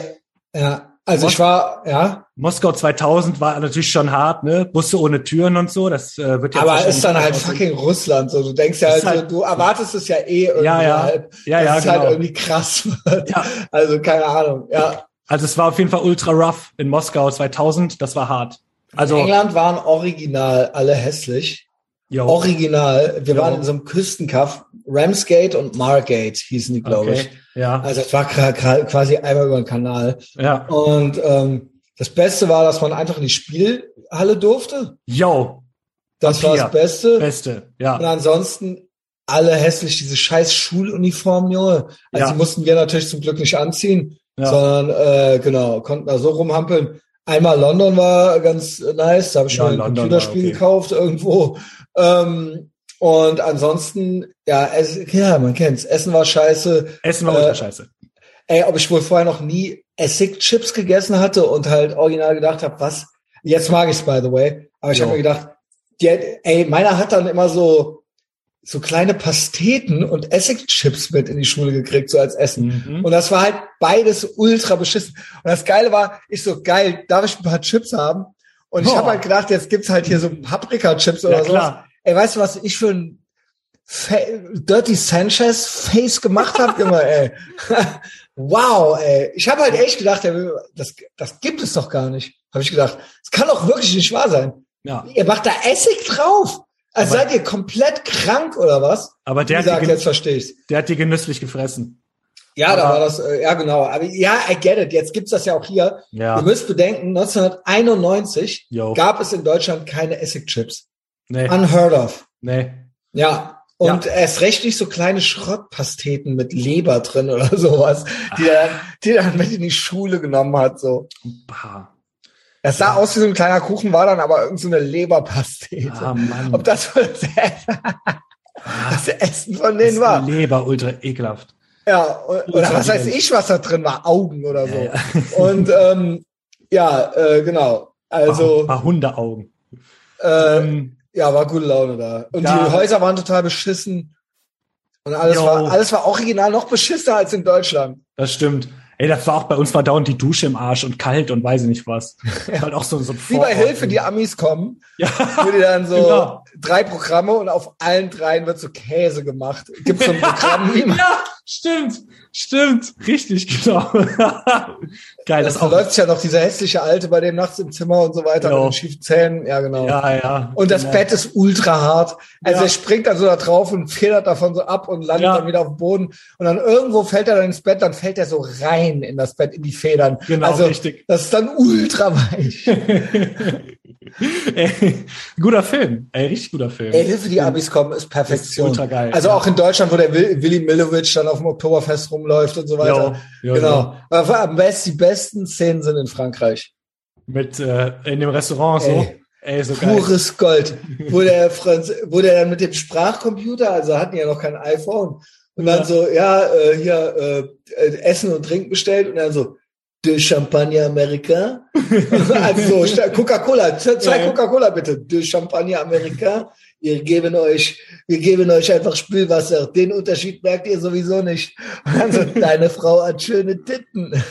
ja. Also Mos- ich war, ja. Moskau zweitausend war natürlich schon hart, ne? Busse ohne Türen und so, das äh, wird ja. Aber ist dann halt fucking Russland, so. Du denkst ja halt, halt so, du erwartest es ja eh irgendwie. Ja, ja. Halt, ja, ja, dass ja, es genau. halt irgendwie krass wird. Ja. Also keine Ahnung, ja. Also es war auf jeden Fall ultra rough in Moskau zweitausend, das war hart. Also in England waren original alle hässlich. Jo. Original. Wir jo. waren in so einem Küstenkaff, Ramsgate und Margate hießen die, glaube okay. ich. Ja. Also es war quasi einmal über den Kanal. Ja. Und ähm, Das Beste war, dass man einfach in die Spielhalle durfte. Yo. Das Vampir. War das Beste. Beste, ja. Und ansonsten alle hässlich, diese scheiß Schuluniformen, Junge. Also ja. Die mussten wir natürlich zum Glück nicht anziehen, ja. sondern äh, genau, konnten da so rumhampeln. Einmal London war ganz nice, da habe ich ja, mal ein London Computerspiel war, okay. gekauft irgendwo. Ähm, und ansonsten, ja, es, ja, man kennt's. Essen war scheiße. Essen war äh, scheiße. Ey, ob ich wohl vorher noch nie Essig-Chips gegessen hatte und halt original gedacht habe, was? Jetzt mag ich's, by the way. Aber ich habe mir gedacht, die, ey, meiner hat dann immer so so kleine Pasteten und Essigchips mit in die Schule gekriegt, so als Essen. Mhm. Und das war halt beides ultra beschissen. Und das Geile war, ich so, geil, darf ich ein paar Chips haben? Und oh. ich habe halt gedacht, jetzt gibt's halt hier so Paprika-Chips oder ja, sowas. Klar. Ey, weißt du, was ich für ein Fa- Dirty Sanchez-Face gemacht habe immer, ey? Wow, ey. Ich habe halt echt gedacht, das, das gibt es doch gar nicht. Habe ich gedacht, das kann doch wirklich nicht wahr sein. Ja. Ihr macht da Essig drauf. Also aber seid ihr komplett krank oder was? Aber der, gesagt, hat, die gen- jetzt verstehe ich's. Der hat die genüsslich gefressen. Ja, aber da war das, äh, ja genau. Aber ja, I get it. Jetzt gibt's das ja auch hier. Ja. Ihr müsst bedenken, neunzehnhunderteinundneunzig Yo. Gab es in Deutschland keine Essigchips. Nee. Unheard of. Nee. Ja. Und ja. erst recht nicht so kleine Schrottpasteten mit Leber drin oder sowas, die er die dann mit in die Schule genommen hat, so. Bah. Das sah ja. aus wie so ein kleiner Kuchen, war dann aber irgend so eine Leberpastete. Ah, Mann. Ob das wohl das, das Essen von denen das war? Leber, ultra ekelhaft. Ja, oder, oder was weiß ich, was da drin war? Augen oder so. Ja, ja. Und ähm, ja, äh, genau. Also. Ein paar Hundeaugen. Ähm, ja, war gute Laune da. Und ja. die Häuser waren total beschissen. Und alles Yo. war alles war original noch beschissener als in Deutschland. Das stimmt. Ey, das war auch bei uns, war dauernd die Dusche im Arsch und kalt und weiß ich nicht was. Ja. Halt auch so, so wie bei Hilfe, die Amis kommen, ja. wo die dann so genau. drei Programme und auf allen dreien wird so Käse gemacht. Gibt's so ein Programm? Wie man ja, stimmt, stimmt, richtig, genau. Geil, das, das auch. Da läuft ja noch dieser hässliche Alte bei dem nachts im Zimmer und so weiter genau. mit den schiefen Zähnen, ja genau. Ja, ja. Und das genau. Bett ist ultra hart. Also ja. er springt dann so da drauf und federt davon so ab und landet ja. dann wieder auf dem Boden und dann irgendwo fällt er dann ins Bett, dann fällt er so rein. In das Bett, in die Federn. Genau, also, richtig. Das ist dann ultra weich. Ey, guter Film. Ey, richtig guter Film. Ey, Hilfe, die Amis kommen, ist Perfektion. Ist ultra geil. Also ja. auch in Deutschland, wo der Will, Willi Milowitsch dann auf dem Oktoberfest rumläuft und so weiter. Jo, jo, genau. Jo. Aber am besten, die besten Szenen sind in Frankreich. Mit, äh, in dem Restaurant, ey. So. Ey, so pures geil. Gold. Wo der Franz, wo der dann mit dem Sprachcomputer, also hatten ja noch kein iPhone, und dann ja. so, ja, äh, hier, äh, Essen und Trinken bestellt und dann so, de Champagner America. Also so, Coca-Cola, zwei ja. Coca-Cola bitte, de Champagner America. Wir geben euch, wir geben euch einfach Spülwasser. Den Unterschied merkt ihr sowieso nicht. Und dann so, deine Frau hat schöne Titten.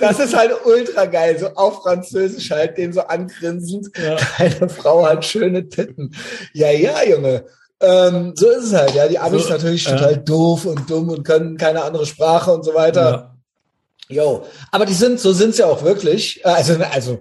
Das ist halt ultra geil, so auf Französisch halt, den so angrinsend. Ja. Deine Frau hat schöne Titten. Ja, ja, Junge. Ähm, so ist es halt, ja. Die Amis so, natürlich äh, total doof und dumm und können keine andere Sprache und so weiter. Jo. Ja. Aber die sind, so sind sie ja auch wirklich. Also, also,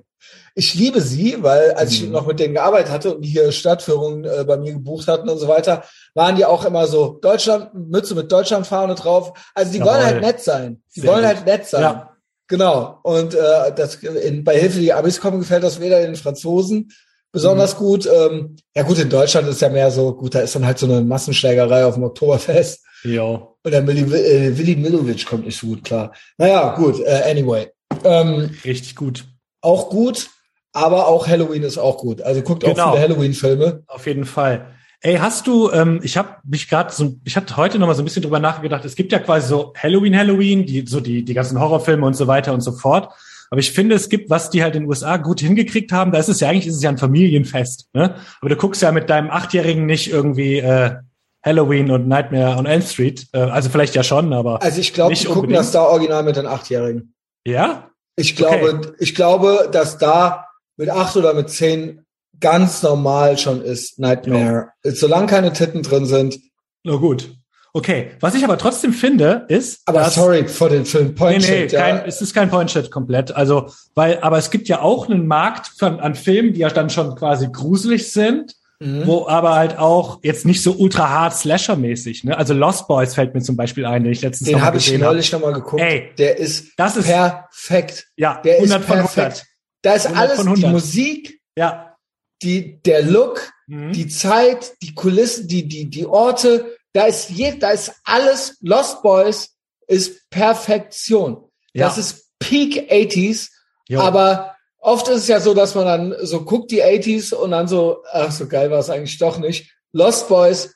ich liebe sie, weil als mhm. ich noch mit denen gearbeitet hatte und die hier Stadtführungen äh, bei mir gebucht hatten und so weiter, waren die auch immer so Deutschland, Mütze mit Deutschlandfahne drauf. Also die Jawohl. wollen halt nett sein. Die Sehr wollen gut. halt nett sein. Ja. Genau. Und äh, das in, bei Hilfe, die Amis kommen, gefällt das weder den Franzosen besonders mhm. gut. Ähm, ja gut, in Deutschland ist ja mehr so, gut, da ist dann halt so eine Massenschlägerei auf dem Oktoberfest. Ja. Und der Willi, äh, Willi Milowitsch kommt nicht so gut klar. Naja, gut, äh, anyway. Ähm, Richtig gut. Auch gut, aber auch Halloween ist auch gut. Also guckt genau. auch viele Halloween-Filme. Auf jeden Fall. Ey, hast du, ähm, ich habe mich gerade so, ich habe heute noch mal so ein bisschen drüber nachgedacht, es gibt ja quasi so Halloween, Halloween, die so die die ganzen Horrorfilme und so weiter und so fort. Aber ich finde, es gibt, was die halt in den U S A gut hingekriegt haben, da ist es ja eigentlich, ist es ja ein Familienfest, ne? Aber du guckst ja mit deinem Achtjährigen nicht irgendwie äh, Halloween und Nightmare on Elm Street. Äh, also vielleicht ja schon, aber also ich glaube, die gucken unbedingt. Das da original mit den Achtjährigen. Ja? Ich glaube, okay. ich glaube, dass da mit acht oder mit zehn ganz normal schon ist Nightmare. Ja. Solange keine Titten drin sind. Na gut. Okay, was ich aber trotzdem finde, ist... Aber dass, sorry vor den Film Point-Shit. Nee, nee, ja. kein, es ist kein Point-Shit komplett. Also, weil, aber es gibt ja auch einen Markt von, an Filmen, die ja dann schon quasi gruselig sind, mhm. wo aber halt auch jetzt nicht so ultra hart Slasher-mäßig. Ne? Also Lost Boys fällt mir zum Beispiel ein, den ich letztens den noch mal gesehen habe. Den habe ich neulich noch mal geguckt. Ey, der ist, das ist perfekt. Ja, der ist perfekt. Da ist alles, die Musik, ja, die, der Look, mhm, die Zeit, die Kulissen, die, die, die Orte, da ist je, da ist alles. Lost Boys ist Perfektion. Ja. Das ist Peak achtziger, jo. Aber oft ist es ja so, dass man dann so guckt, die achtziger, und dann so, ach, so geil war es eigentlich doch nicht. Lost Boys,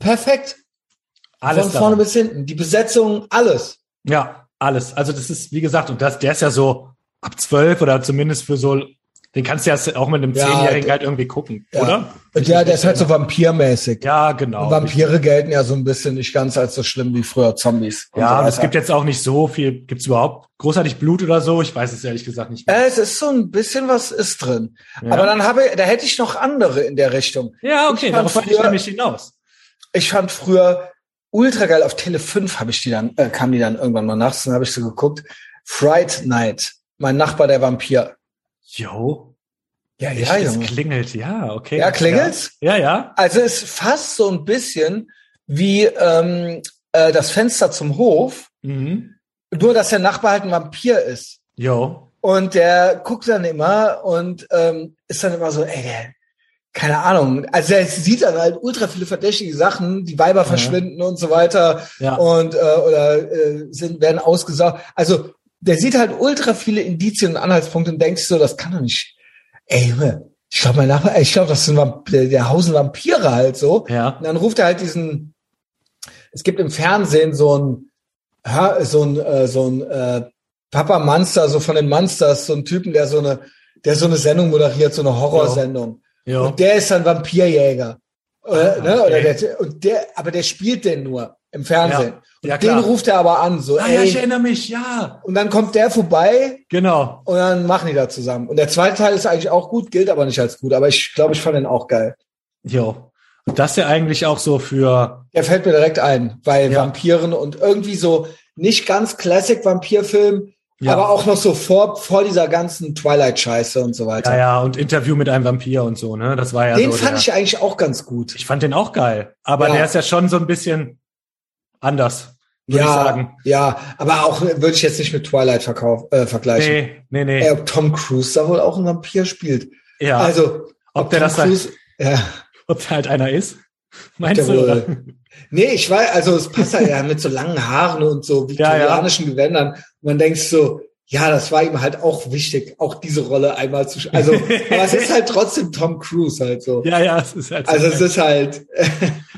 perfekt. Alles von vorne bis hinten. Die Besetzung, alles. Ja, alles. Also das ist, wie gesagt, und das, der ist ja so ab zwölf oder zumindest für so, den kannst du ja auch mit einem Zehnjährigen ja, halt irgendwie gucken, ja, oder? Ja, der ist halt so vampirmäßig. Ja, genau. Und Vampire gelten ja so ein bisschen nicht ganz als so schlimm wie früher Zombies. Ja, und so, es gibt jetzt auch nicht so viel, gibt's überhaupt großartig Blut oder so? Ich weiß es ehrlich gesagt nicht mehr. Äh, es ist so ein bisschen was ist drin. Ja. Aber dann habe, da hätte ich noch andere in der Richtung. Ja, okay, darauf wollte ich nämlich hinaus. Ich fand früher ultra geil, auf Tele fünf habe ich die dann, äh, kam die dann irgendwann mal nachts, dann habe ich so geguckt. Fright Night, mein Nachbar der Vampir. Jo. Ja, ja, ja. Es klingelt, ja, okay. Ja, klingelt's? Ja, ja. Also es ist fast so ein bisschen wie ähm, äh, das Fenster zum Hof, mhm, nur dass der Nachbar halt ein Vampir ist. Jo. Und der guckt dann immer und ähm, ist dann immer so, ey, keine Ahnung. Also er sieht dann halt ultra viele verdächtige Sachen, die Weiber, ja, verschwinden und so weiter, ja, und äh, oder äh, sind werden ausgesaugt. Also der sieht halt ultra viele Indizien und Anhaltspunkte und denkt sich so, das kann doch nicht. Ey, Junge, ich glaube, mein Nachbar, ich glaube, das sind Vampire, der Hausen Vampire halt so. Ja. Und dann ruft er halt diesen, es gibt im Fernsehen so ein, so ein, so ein äh, Papa Monster, so von den Monsters, so ein Typen, der so eine, der so eine Sendung moderiert, so eine Horrorsendung. Ja. Ja. Und der ist dann Vampirjäger. Oder, ah, ne? Okay. Oder der, und der, aber der spielt den nur im Fernsehen. Ja. Ja, den ruft er aber an, so, ah, ey, ja, ich erinnere mich, ja. Und dann kommt der vorbei. Genau. Und dann machen die da zusammen. Und der zweite Teil ist eigentlich auch gut, gilt aber nicht als gut. Aber ich glaube, ich fand den auch geil. Jo. Und das ist ja eigentlich auch so für... Der fällt mir direkt ein, bei ja, Vampiren und irgendwie so nicht ganz Classic-Vampir-Film, ja, aber auch noch so vor, vor dieser ganzen Twilight-Scheiße und so weiter. Ja, ja, und Interview mit einem Vampir und so, ne? Das war ja den so, fand der, ich eigentlich auch ganz gut. Ich fand den auch geil. Aber ja, der ist ja schon so ein bisschen... anders, würde ja, ich sagen. Ja, aber auch würde ich jetzt nicht mit Twilight verkauf, äh, vergleichen. Nee, nee, nee. Ey, ob Tom Cruise da wohl auch ein Vampir spielt. Ja. Also, ob, ob der Tom das Cruise, halt, ja, ob der halt einer ist? Meinst du? Oder? Nee, ich weiß, also es passt halt ja mit so langen Haaren und so viktorianischen ja, ja, Gewändern. Und man denkt so, ja, das war ihm halt auch wichtig, auch diese Rolle einmal zu spielen. Also, aber es ist halt trotzdem Tom Cruise halt so. Ja, ja, es ist halt so. Also, es ist halt.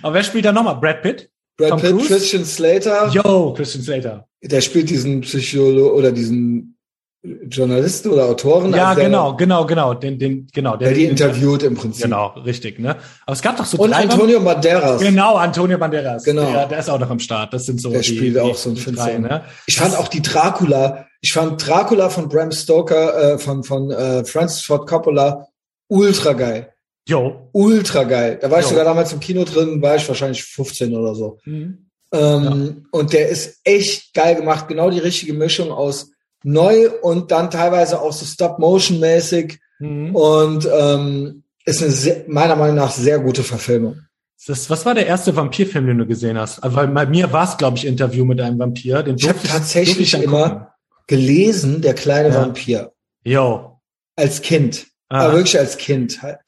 Aber wer spielt da nochmal? Brad Pitt? Brad Pitt, Christian Slater. Yo, Christian Slater. Der spielt diesen Psychologen oder diesen Journalisten oder Autoren. Ja, also genau, der, genau, genau. Den, den, genau. Der, der die interviewt im Prinzip. Genau, richtig, ne? Aber es gab doch so. Und drei Antonio Van- Banderas. Genau, Antonio Banderas. Genau. Der, der ist auch noch am Start. Das sind so. Der die, spielt die, auch so ein Finster. Ne? Ich fand auch die Dracula. Ich fand Dracula von Bram Stoker, äh, von, von, äh, Francis Ford Coppola ultra geil. Jo. Ultra geil. Da war ich jo, sogar damals im Kino drin, war ich wahrscheinlich fünfzehn oder so. Mhm. Ähm, ja. Und der ist echt geil gemacht. Genau die richtige Mischung aus neu und dann teilweise auch so Stop-Motion-mäßig. Mhm. Und ähm, ist eine sehr, meiner Meinung nach sehr gute Verfilmung. Das, was war der erste Vampirfilm, den du gesehen hast? Also bei mir war es, glaube ich, Interview mit einem Vampir. Den ich habe tatsächlich ich immer gucken. gelesen, der kleine ja. Vampir. Jo. Als Kind. Ah. Aber wirklich als Kind halt.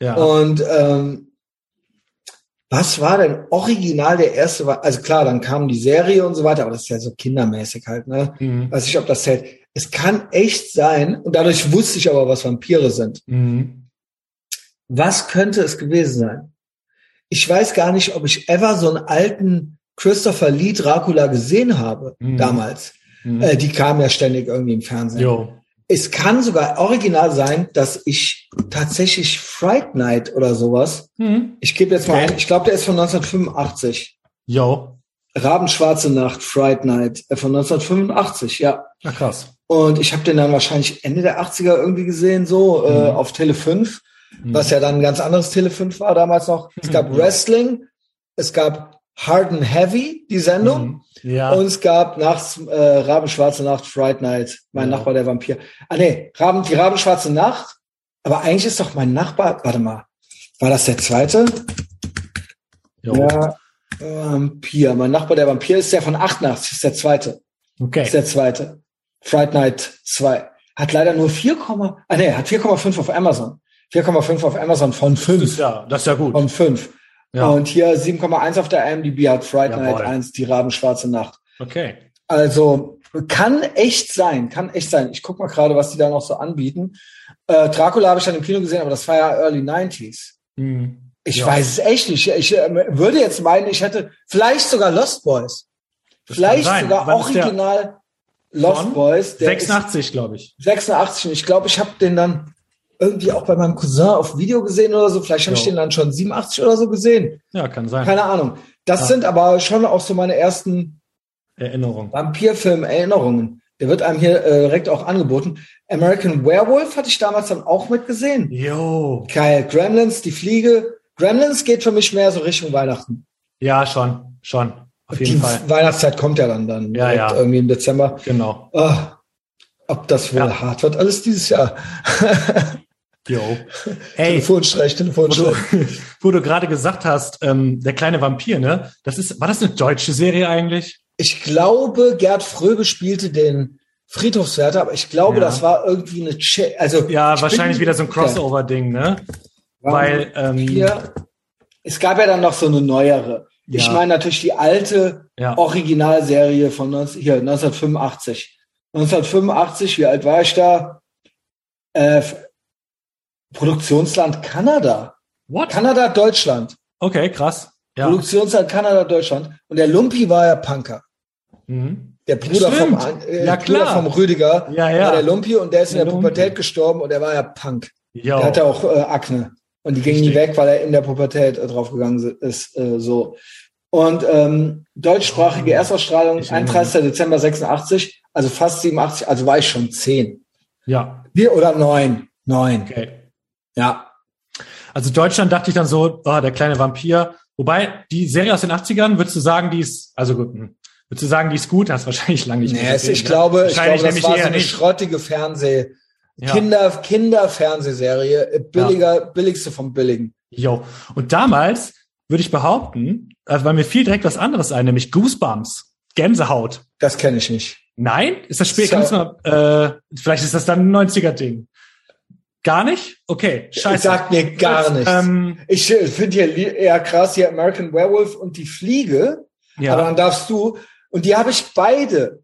Ja. Und ähm, was war denn original der erste? Also klar, dann kam die Serie und so weiter, aber das ist ja so kindermäßig halt, ne? Mhm. Weiß nicht, ob das zählt. Es kann echt sein, und dadurch wusste ich aber, was Vampire sind. Mhm. Was könnte es gewesen sein? Ich weiß gar nicht, ob ich ever so einen alten Christopher Lee Dracula gesehen habe, mhm, damals. Mhm. Äh, die kamen ja ständig irgendwie im Fernsehen. Jo. Es kann sogar original sein, dass ich tatsächlich Fright Night oder sowas, mhm, ich gebe jetzt mal ein, ich glaube, der ist von neunzehnhundertfünfundachtzig. Jo. Rabenschwarze Nacht, Fright Night, äh, von neunzehnhundertfünfundachtzig, ja. Na krass. Und ich habe den dann wahrscheinlich Ende der achtziger irgendwie gesehen, so, mhm, äh, auf Tele fünf, mhm, was ja dann ein ganz anderes Tele fünf war damals noch. Es gab mhm, Wrestling, es gab Hard and Heavy, die Sendung. Mhm. Ja. Und es gab nachts äh, Rabenschwarze Nacht, Fright Night, mein ja, Nachbar der Vampir. Ah nee, Raben, die Rabenschwarze Nacht, aber eigentlich ist doch mein Nachbar, warte mal, war das der zweite? Jo. Ja, Vampir, mein Nachbar der Vampir ist der von achtundachtzig, ist der zweite. Okay. Ist der zweite. Fright Night zwei. hat leider nur vier, ah nee, hat vier Komma fünf auf Amazon. vier Komma fünf auf Amazon von fünf. Das ist ja, das ist ja gut. Von fünf. Ja. Und hier sieben Komma eins auf der I M D B hat Fright Night eins, die Rabenschwarze Nacht. Okay. Also kann echt sein, kann echt sein. Ich guck mal gerade, was die da noch so anbieten. Äh, Dracula habe ich dann im Kino gesehen, aber das war ja Early nineties. Mhm. Ich ja. weiß es echt nicht. Ich äh, würde jetzt meinen, ich hätte vielleicht sogar Lost Boys. Das vielleicht sogar Wann original Lost von? Boys. Der sechsundachtzig, glaube ich. sechsundachtzig. Und ich glaube, ich habe den dann irgendwie auch bei meinem Cousin auf Video gesehen oder so. Vielleicht habe ich den dann schon siebenundachtzig oder so gesehen. Ja, kann sein. Keine Ahnung. Das ah. sind aber schon auch so meine ersten Erinnerungen. Vampirfilm-Erinnerungen. Der wird einem hier äh, direkt auch angeboten. American Werewolf hatte ich damals dann auch mitgesehen. Jo. Geil. Gremlins, die Fliege. Gremlins geht für mich mehr so Richtung Weihnachten. Ja, schon. Schon. Auf jeden die Fall. Weihnachtszeit kommt ja dann. dann ja, ja. Irgendwie im Dezember. Genau. Oh, ob das wohl ja. hart wird, alles dieses Jahr. Jo. Ey, Telefonstreich, Telefonstreich. Wo du, wo du gerade gesagt hast, ähm, der kleine Vampir, ne? Das ist, war das eine deutsche Serie eigentlich? Ich glaube, Gerd Fröbe spielte den Friedhofswärter, aber ich glaube, ja. das war irgendwie eine... Ch- also ja, wahrscheinlich bin, wieder so ein Crossover-Ding, ne? Weil... Ähm, es gab ja dann noch so eine neuere. Ja. Ich meine natürlich die alte ja. Originalserie von hier, neunzehnhundertfünfundachtzig. neunzehnhundertfünfundachtzig, wie alt war ich da? Äh, Produktionsland Kanada. What? Kanada, Deutschland. Okay, krass. Ja. Produktionsland Kanada, Deutschland. Und der Lumpi war ja Punker. Mhm. Der Bruder vom, äh, ja, Bruder vom Rüdiger ja, ja. war der Lumpi und der ist in der, der Pubertät gestorben und er war ja Punk. Jo. Der hatte auch äh, Akne. Und die gingen nie weg, weil er in der Pubertät äh, draufgegangen ist. Äh, so. Und ähm, deutschsprachige Erstausstrahlung, einunddreißigster Dezember sechsundachtzig, also fast siebenundachtzig, also war ich schon zehn. Ja. Vier oder neun? Neun. Okay. Ja. Also Deutschland dachte ich dann so, oh, der kleine Vampir. Wobei, die Serie aus den achtzigern, würdest du sagen, die ist, also gut, würdest du sagen, die ist gut? Hast wahrscheinlich lange nicht nee, gesehen. Ich glaube, ich glaube, das war so eine nicht. schrottige Fernseh- Ja. Kinder, Kinderfernsehserie, billiger, ja. billigste vom Billigen. Jo. Und damals würde ich behaupten, also weil mir fiel direkt was anderes ein, nämlich Goosebumps, Gänsehaut. Das kenne ich nicht. Nein? Ist das Spiel, so. kannst du mal, äh, vielleicht ist das dann ein neunziger-Ding. Gar nicht? Okay, scheiße. Sagt mir gar nichts. Ähm, ich finde hier eher krass, hier American Werewolf und die Fliege. Ja. Aber dann darfst du, und die habe ich beide.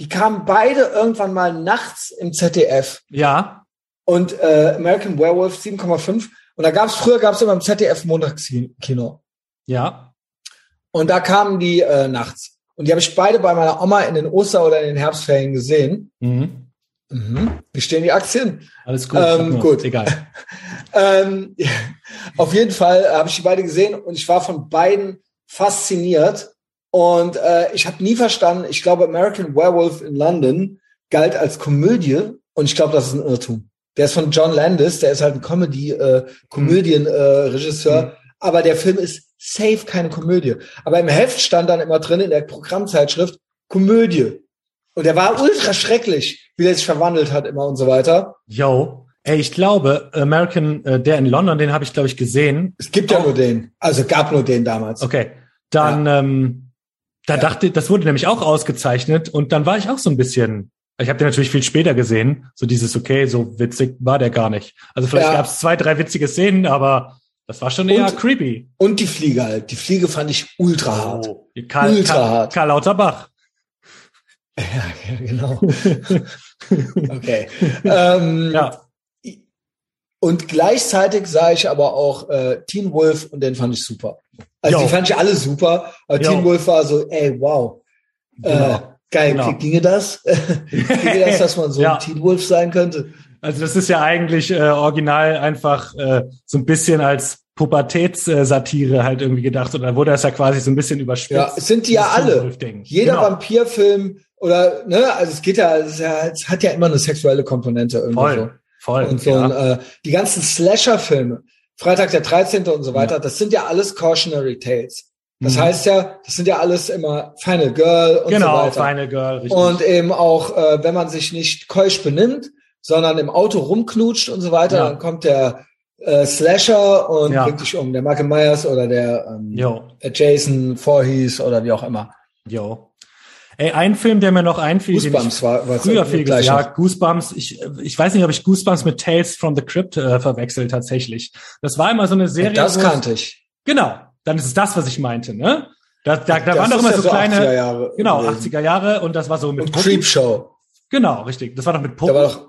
Die kamen beide irgendwann mal nachts im Z D F. Ja. Und äh, American Werewolf sieben Komma fünf. Und da gab's früher gab's immer im Z D F Montagskino. Ja. Und da kamen die äh, nachts. Und die habe ich beide bei meiner Oma in den Oster- oder in den Herbstferien gesehen. Mhm. Mhm. Wie stehen die Aktien? Alles gut. Ähm, gut. Egal. ähm, auf jeden Fall habe ich die beide gesehen und ich war von beiden fasziniert. Und äh, ich habe nie verstanden, ich glaube, American Werewolf in London galt als Komödie und ich glaube, das ist ein Irrtum. Der ist von John Landis, der ist halt ein Comedy, äh, Komödien-Regisseur, äh, mhm. aber der Film ist safe keine Komödie. Aber im Heft stand dann immer drin, in der Programmzeitschrift, Komödie. Und der war ultra schrecklich, wie der sich verwandelt hat immer und so weiter. Yo. Ey, ich glaube, American, äh, der in London, den habe ich, glaube ich, gesehen. Es gibt ja oh. nur den. Also gab nur den damals. Okay. Dann, ja. ähm, Da ja. dachte, das wurde nämlich auch ausgezeichnet und dann war ich auch so ein bisschen, ich habe den natürlich viel später gesehen, so dieses, okay, so witzig war der gar nicht. Also vielleicht ja. gab es zwei, drei witzige Szenen, aber das war schon eher und, creepy. Und die Fliege halt. Die Fliege fand ich ultra hart. Oh, Karl, ultra Karl, hart. Karl Lauterbach. Ja, ja genau. okay. ähm, ja. Und gleichzeitig sah ich aber auch äh, Teen Wolf und den fand ich super. Also Yo. die fand ich alle super, aber Yo. Teen Wolf war so, ey, wow, genau. äh, geil, genau. ginge das? ginge das, dass man so ja. ein Teen Wolf sein könnte? Also das ist ja eigentlich äh, original einfach äh, so ein bisschen als Pubertätssatire halt irgendwie gedacht und dann wurde das ja quasi so ein bisschen überspitzt. Ja, es sind die ja alle. Jeder genau. Vampirfilm oder, ne, also es geht ja, es hat ja immer eine sexuelle Komponente irgendwie Voll. so. Voll, und so ja. ein, äh, die ganzen Slasher-Filme, Freitag der dreizehnte und so weiter, ja. das sind ja alles Cautionary Tales. Das mhm. heißt ja, das sind ja alles immer Final Girl und genau, so weiter. Genau, Final Girl, richtig. Und eben auch, äh, wenn man sich nicht keusch benimmt, sondern im Auto rumknutscht und so weiter, ja. dann kommt der äh, Slasher und ja. bringt dich um. Der Michael Myers oder der ähm, Jason Voorhees oder wie auch immer. Jo. Ey, ein Film, der mir noch einfiel. Goosebumps war, war früher viel gleich. Ja, Goosebumps. Ich, ich weiß nicht, ob ich Goosebumps mit Tales from the Crypt äh, verwechsel tatsächlich. Das war immer so eine Serie. Und das kannte ich. Genau. Dann ist es das, was ich meinte, ne? Da, da, da waren doch immer ja so, so kleine. achtziger Jahre Genau, achtziger Jahre Und das war so mit. Und Creepshow. Genau, richtig. Das war doch mit Puppen. Da war doch,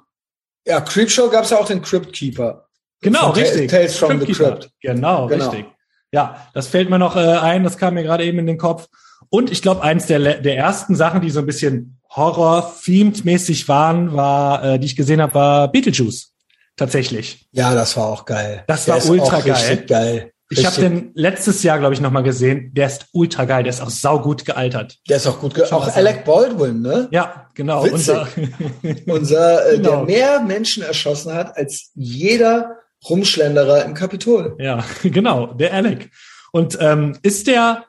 ja, Creepshow gab's ja auch den Crypt Keeper. Genau, richtig. Tales from the Crypt. Genau, genau, richtig. Ja, das fällt mir noch äh, ein. Das kam mir gerade eben in den Kopf. Und ich glaube, eins der, der ersten Sachen, die so ein bisschen Horror-themed-mäßig waren, war, äh, die ich gesehen habe, war Beetlejuice. Tatsächlich. Ja, das war auch geil. Das der war ultra geil. geil. Ich habe den letztes Jahr, glaube ich, nochmal gesehen. Der ist ultra geil. Der ist auch saugut gealtert. Der ist auch gut gealtert. Auch Alec Baldwin, ne? Ja, genau. Witzig. Unser, Unser äh, genau. der mehr Menschen erschossen hat als jeder Rumschlenderer im Kapitol. Ja, genau. Der Alec. Und ähm, ist der...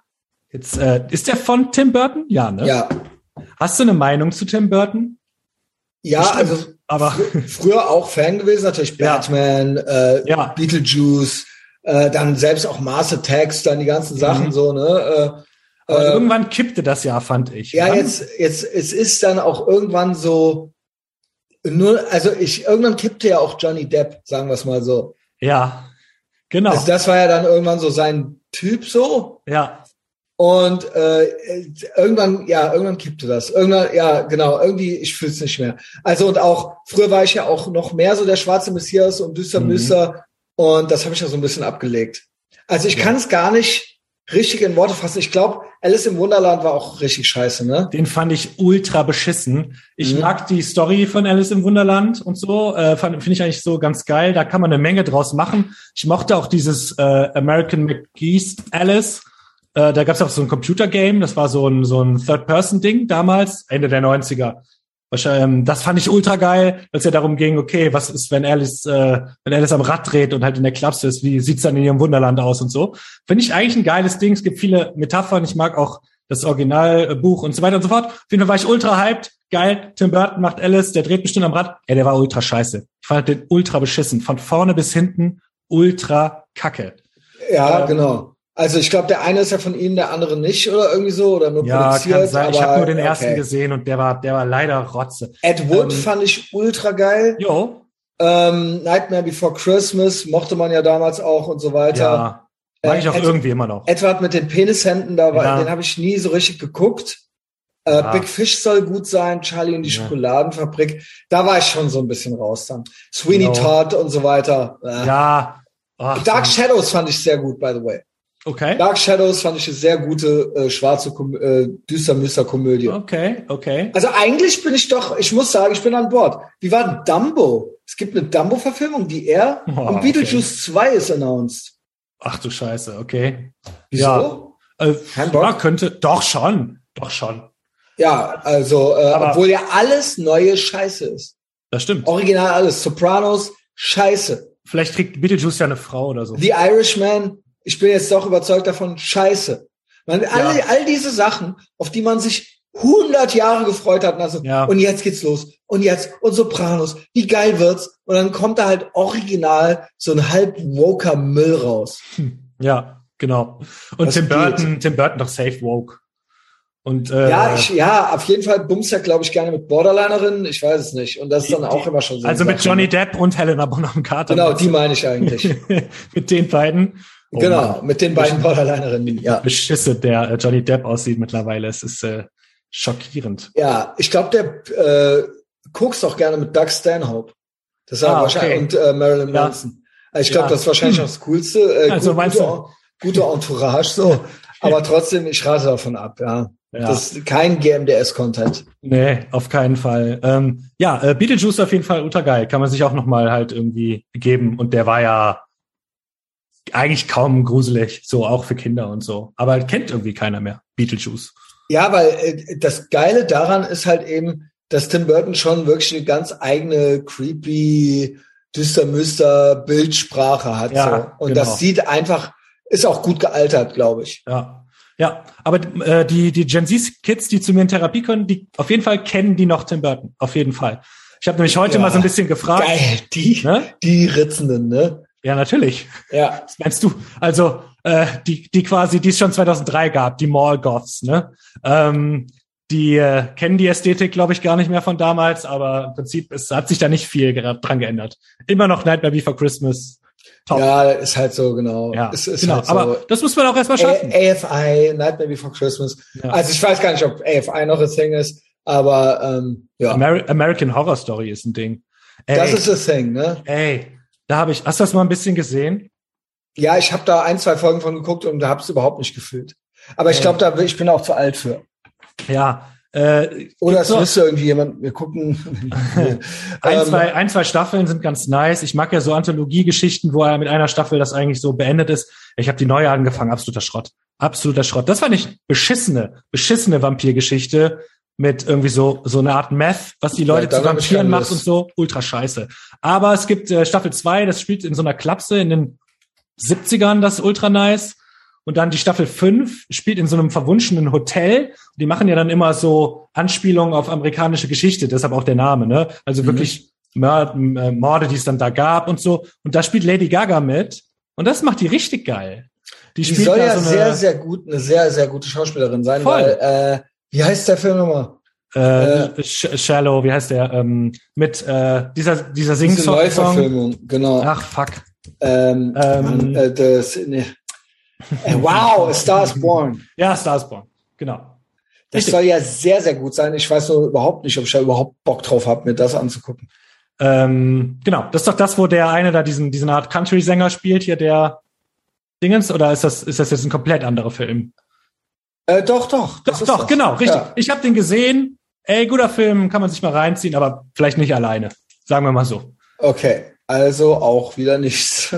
Jetzt, äh, ist der von Tim Burton? Ja, ne? Ja. Hast du eine Meinung zu Tim Burton? Ja, Bestimmt, also aber fr- früher auch Fan gewesen, natürlich Batman, ja. Äh, ja. Beetlejuice, äh, dann selbst auch Mars Attacks, dann die ganzen Sachen mhm. so, ne? Äh, aber äh, irgendwann kippte das ja, fand ich. Ja, jetzt, jetzt, es ist dann auch irgendwann so, nur, also ich, irgendwann kippte ja auch Johnny Depp, sagen wir es mal so. Ja, genau. Also das war ja dann irgendwann so sein Typ so. Ja. Und äh, irgendwann, ja, irgendwann kippte das. Irgendwann, ja, genau, irgendwie, ich fühl's nicht mehr. Also und auch, früher war ich ja auch noch mehr so der schwarze Messias und düster Müster. Mhm. Und das habe ich ja so ein bisschen abgelegt. Also ich ja. kann es gar nicht richtig in Worte fassen. Ich glaube, Alice im Wunderland war auch richtig scheiße, ne? Den fand ich ultra beschissen. Ich mhm. mag die Story von Alice im Wunderland und so. Äh, finde ich eigentlich so ganz geil. Da kann man eine Menge draus machen. Ich mochte auch dieses äh, American McGee's Alice. Äh, da gab es auch so ein Computergame, das war so ein so ein Third-Person-Ding damals, Ende der neunziger. Ähm, das fand ich ultra geil, weil es ja darum ging, okay, was ist, wenn Alice äh, wenn Alice am Rad dreht und halt in der Klapse ist, wie sieht's dann in ihrem Wunderland aus und so. Finde ich eigentlich ein geiles Ding, es gibt viele Metaphern, ich mag auch das Originalbuch und so weiter und so fort. Auf jeden Fall war ich ultra hyped, geil, Tim Burton macht Alice, der dreht bestimmt am Rad. Ey, der war ultra scheiße. Ich fand den ultra beschissen, von vorne bis hinten ultra kacke. Ja, ähm, genau. Also ich glaube, der eine ist ja von Ihnen, der andere nicht oder irgendwie so oder nur ja, produziert. Ja, kann sein. Aber ich habe nur den okay. ersten gesehen und der war, der war leider Rotze. Ed Wood ähm, fand ich ultra geil. Jo. Ähm, Nightmare Before Christmas mochte man ja damals auch und so weiter. Ja, mag ich auch äh, irgendwie Ed, immer noch. Edward mit den Penishänden, da war, ja. den habe ich nie so richtig geguckt. Äh, ja. Big Fish soll gut sein, Charlie und die ja. Schokoladenfabrik. Da war ich schon so ein bisschen raus dann. Sweeney no. Todd und so weiter. Äh. Ja. Ach, Dark so. Shadows fand ich sehr gut, by the way. Okay. Dark Shadows fand ich eine sehr gute äh, schwarze Kom- äh, Düster-Müster-Komödie. Okay, okay. Also eigentlich bin ich doch, ich muss sagen, ich bin an Bord. Wie war Dumbo? Es gibt eine Dumbo-Verfilmung, die er oh, und Beetlejuice okay. zwei ist announced. Ach du Scheiße, okay. Wieso? Ja, äh, ja, könnte, doch schon, doch schon. Ja, also, äh, obwohl ja alles neue Scheiße ist. Das stimmt. Original alles. Sopranos, Scheiße. Vielleicht kriegt Beetlejuice ja eine Frau oder so. The Irishman. Ich bin jetzt doch überzeugt davon, scheiße. Man, all, ja. all diese Sachen, auf die man sich hundert Jahre gefreut hat. Also, ja. Und jetzt geht's los. Und jetzt. Und Sopranos. Wie geil wird's? Und dann kommt da halt original so ein halb woker Müll raus. Ja, genau. Und das Tim geht. Burton, Tim Burton doch safe woke. Und, äh, ja, ich, ja, auf jeden Fall bummst ja, glaube ich, gerne mit Borderlinerinnen. Ich weiß es nicht. Und das ist dann die, auch immer schon so. Also mit Johnny Depp und Helena Bonham Carter. Genau, die meine ich eigentlich. Mit den beiden. Oh genau, Mann. Mit den beiden Borderlinerinnen. Ja. Beschisse, der äh, Johnny Depp aussieht mittlerweile. Es ist äh, schockierend. Ja, ich glaube, der äh, guckst auch gerne mit Doug Stanhope. Das war ah, wahrscheinlich okay. und äh, Marilyn ja. Manson. Ich glaube, ja. das ist wahrscheinlich hm. das Coolste. Äh, also gut, meinst gute, du? Gute Entourage, so. Aber trotzdem, ich rate davon ab, ja. ja. Das ist kein G M D S-Content. Nee, auf keinen Fall. Ähm, ja, äh, Beetlejuice auf jeden Fall ultra geil. Kann man sich auch nochmal halt irgendwie geben. Und der war ja eigentlich kaum gruselig, so auch für Kinder und so. Aber kennt irgendwie keiner mehr Beetlejuice. Ja, weil äh, das Geile daran ist halt eben, dass Tim Burton schon wirklich eine ganz eigene creepy, düster-müster Bildsprache hat. Ja, so. Und genau. das sieht einfach, ist auch gut gealtert, glaube ich. Ja, ja. aber äh, die die Gen Z-Kids, die zu mir in Therapie können, die auf jeden Fall kennen die noch Tim Burton, auf jeden Fall. Ich habe nämlich heute ja. mal so ein bisschen gefragt. Geil, die, ne? die Ritzenden, ne? Ja, natürlich. Ja. Was meinst du? Also, äh, die, die quasi, die es schon zweitausenddrei gab, die Mall Goths, ne? Ähm, Die äh, kennen die Ästhetik, glaube ich, gar nicht mehr von damals, aber im Prinzip es hat sich da nicht viel dran geändert. Immer noch Nightmare Before Christmas. Top. Ja, ist halt so, genau. Ja, es ist genau. Halt so. Aber das muss man auch erstmal schaffen. A- AFI, Nightmare Before Christmas. Ja. Also ich weiß gar nicht, ob A F I noch das Ding ist, aber ähm, ja. Ameri- American Horror Story ist ein Ding. Ey, das ist das Ding, ne? Ey, da habe ich, hast du das mal ein bisschen gesehen? Ja, ich habe da ein, zwei Folgen von geguckt und da habe es überhaupt nicht gefühlt. Aber ich glaube, da ich bin auch zu alt für. Ja. Äh, Oder es müsste irgendwie jemand, wir gucken. ein, zwei, ein, zwei Staffeln sind ganz nice. Ich mag ja so Anthologie-Geschichten, wo er mit einer Staffel das eigentlich so beendet ist. Ich habe die neue angefangen, absoluter Schrott. Absoluter Schrott. Das war nicht beschissene, beschissene Vampirgeschichte mit irgendwie so so eine Art Meth, was die Leute ja, zu Vampiren macht und so. Ultra scheiße. Aber es gibt äh, Staffel zwei, das spielt in so einer Klapse in den siebzigern, das ist ultra nice. Und dann die Staffel fünf spielt in so einem verwunschenen Hotel. Die machen ja dann immer so Anspielungen auf amerikanische Geschichte, deshalb auch der Name, ne? Also mhm. wirklich Mör- Morde, die es dann da gab und so. Und da spielt Lady Gaga mit. Und das macht die richtig geil. Die, die spielt soll da ja so eine sehr, sehr gut, eine sehr, sehr gute Schauspielerin sein. Voll. Weil, äh, wie heißt der Film nochmal? Äh, äh, Shallow, wie heißt der? Ähm, mit äh, dieser, dieser Sing-Song. Diese Neuverfilmung, genau. Ach, fuck. Ähm, ähm, äh, das, nee. Wow, Star is Born. Ja, Star is Born, genau. Das Richtig. Soll ja sehr, sehr gut sein. Ich weiß nur überhaupt nicht, ob ich da überhaupt Bock drauf habe, mir das anzugucken. Ähm, genau, das ist doch das, wo der eine da diesen, diesen Art Country-Sänger spielt, hier der Dingens, oder ist das, ist das jetzt ein komplett anderer Film? Äh, doch, doch. Doch, doch, das. Genau, richtig. Ja. Ich habe den gesehen. Ey, guter Film, kann man sich mal reinziehen, aber vielleicht nicht alleine. Sagen wir mal so. Okay, also auch wieder nichts.